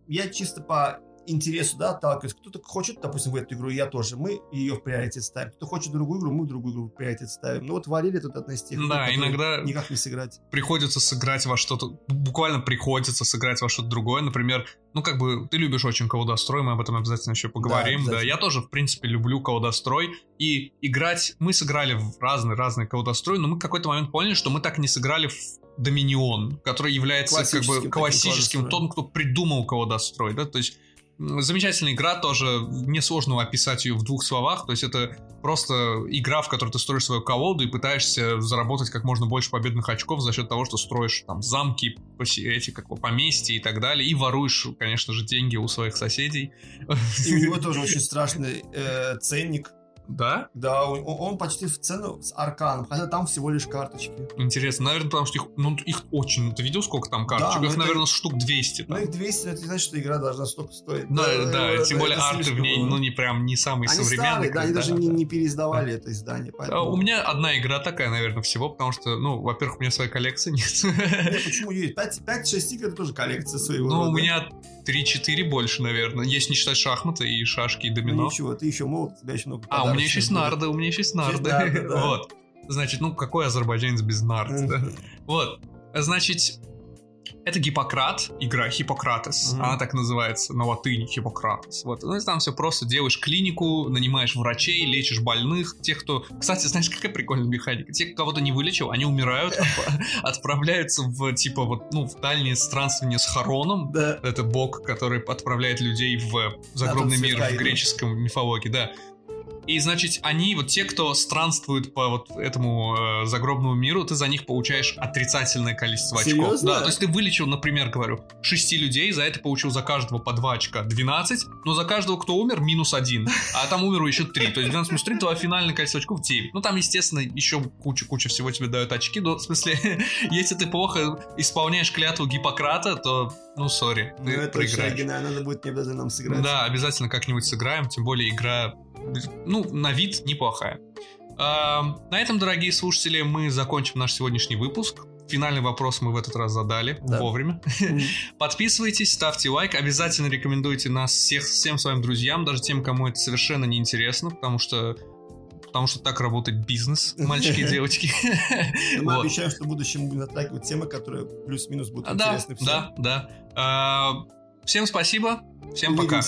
я чисто по интересу, да, отталкиваюсь. Кто-то хочет, допустим, в эту игру, я тоже. Мы ее в приоритет ставим. Кто хочет другую игру, мы в другую игру в приоритет ставим. Ну вот «Валерия» тут одна из тех, да, иногда никак не сыграть. Приходится сыграть во что-то, буквально приходится сыграть во что-то другое. Например, ну как бы ты любишь очень колодострой, мы об этом обязательно еще поговорим. Да, да, я тоже, в принципе, люблю колодострой. И играть, мы сыграли в разные-разные колодострой, но мы в какой-то момент поняли, что мы так не сыграли в Доминион, который является как бы классическим тот, кто придумал колодострой, да, то есть замечательная игра тоже, мне сложно описать ее в двух словах, то есть это просто игра, в которой ты строишь свою колоду и пытаешься заработать как можно больше победных очков за счет того, что строишь там замки, эти, как, поместья и так далее, и воруешь, конечно же, деньги у своих соседей. И у него тоже очень страшный э, ценник. Да? Да, он, он почти в цену с арканом, хотя там всего лишь карточки. Интересно, наверное, потому что их, ну, их очень... Ты видел, сколько там карточек? Да, их, это, наверное, штук двести. Ну, их двести, это не значит, что игра должна столько стоить. Да, да, да, да, тем более арты в ней, ну, не прям, не самые они современные. Старые, да, они даже да, не, да. не переиздавали это издание. Поэтому... У меня одна игра такая, наверное, всего, потому что, ну, во-первых, у меня своей коллекции нет. Нет, почему есть? пять-шесть игр — это тоже коллекция своего рода. Ну, у меня... три-четыре больше, наверное. Если не считать шахматы и шашки, и домино. Ну ничего, ты еще молод, у тебя еще много подарочек. А, у меня еще есть нарды, у меня еще есть нарды. нарды да. Вот. Значит, ну какой азербайджанец без нарды, да? Вот. Значит, это Гиппократ, игра Hippocrates. Mm-hmm. Она так называется на латыни, Hippocrates. Вот. Ну, там все просто. Делаешь клинику, нанимаешь врачей, лечишь больных. Тех, кто... Кстати, знаешь, какая прикольная механика? Те, кто кого-то не вылечил, они умирают, отправляются в, типа, вот, ну, в дальние странствования с Хароном. Это бог, который отправляет людей в загробный мир в греческом мифологии, да. И, значит, они, вот те, кто странствует по вот этому э, загробному миру, ты за них получаешь отрицательное количество очков. Серьезно? Да, то есть ты вылечил, например, говорю, шести людей, за это получил за каждого по два очка двенадцать, но за каждого, кто умер, минус один, а там умерло еще три, то есть двенадцать минус три, то финальное количество очков девять. Ну, там, естественно, еще куча-куча всего тебе дают очки, но, в смысле, если ты плохо исполняешь клятву Гиппократа, то... Ну, сори, ну, ты проиграешь. Надо будет не обязательно нам сыграть. Да, обязательно как-нибудь сыграем, тем более игра, ну, на вид неплохая. А, на этом, дорогие слушатели, мы закончим наш сегодняшний выпуск. Финальный вопрос мы в этот раз задали, да. Вовремя. Mm-hmm. Подписывайтесь, ставьте лайк, обязательно рекомендуйте нас всех, всем своим друзьям, даже тем, кому это совершенно неинтересно, потому что... Потому что так работает бизнес, мальчики и девочки. Мы вот. Обещаем, что в будущем будем затрагивать темы, которые плюс-минус будут да, интересны всем. Да, да. Всем спасибо, всем пока.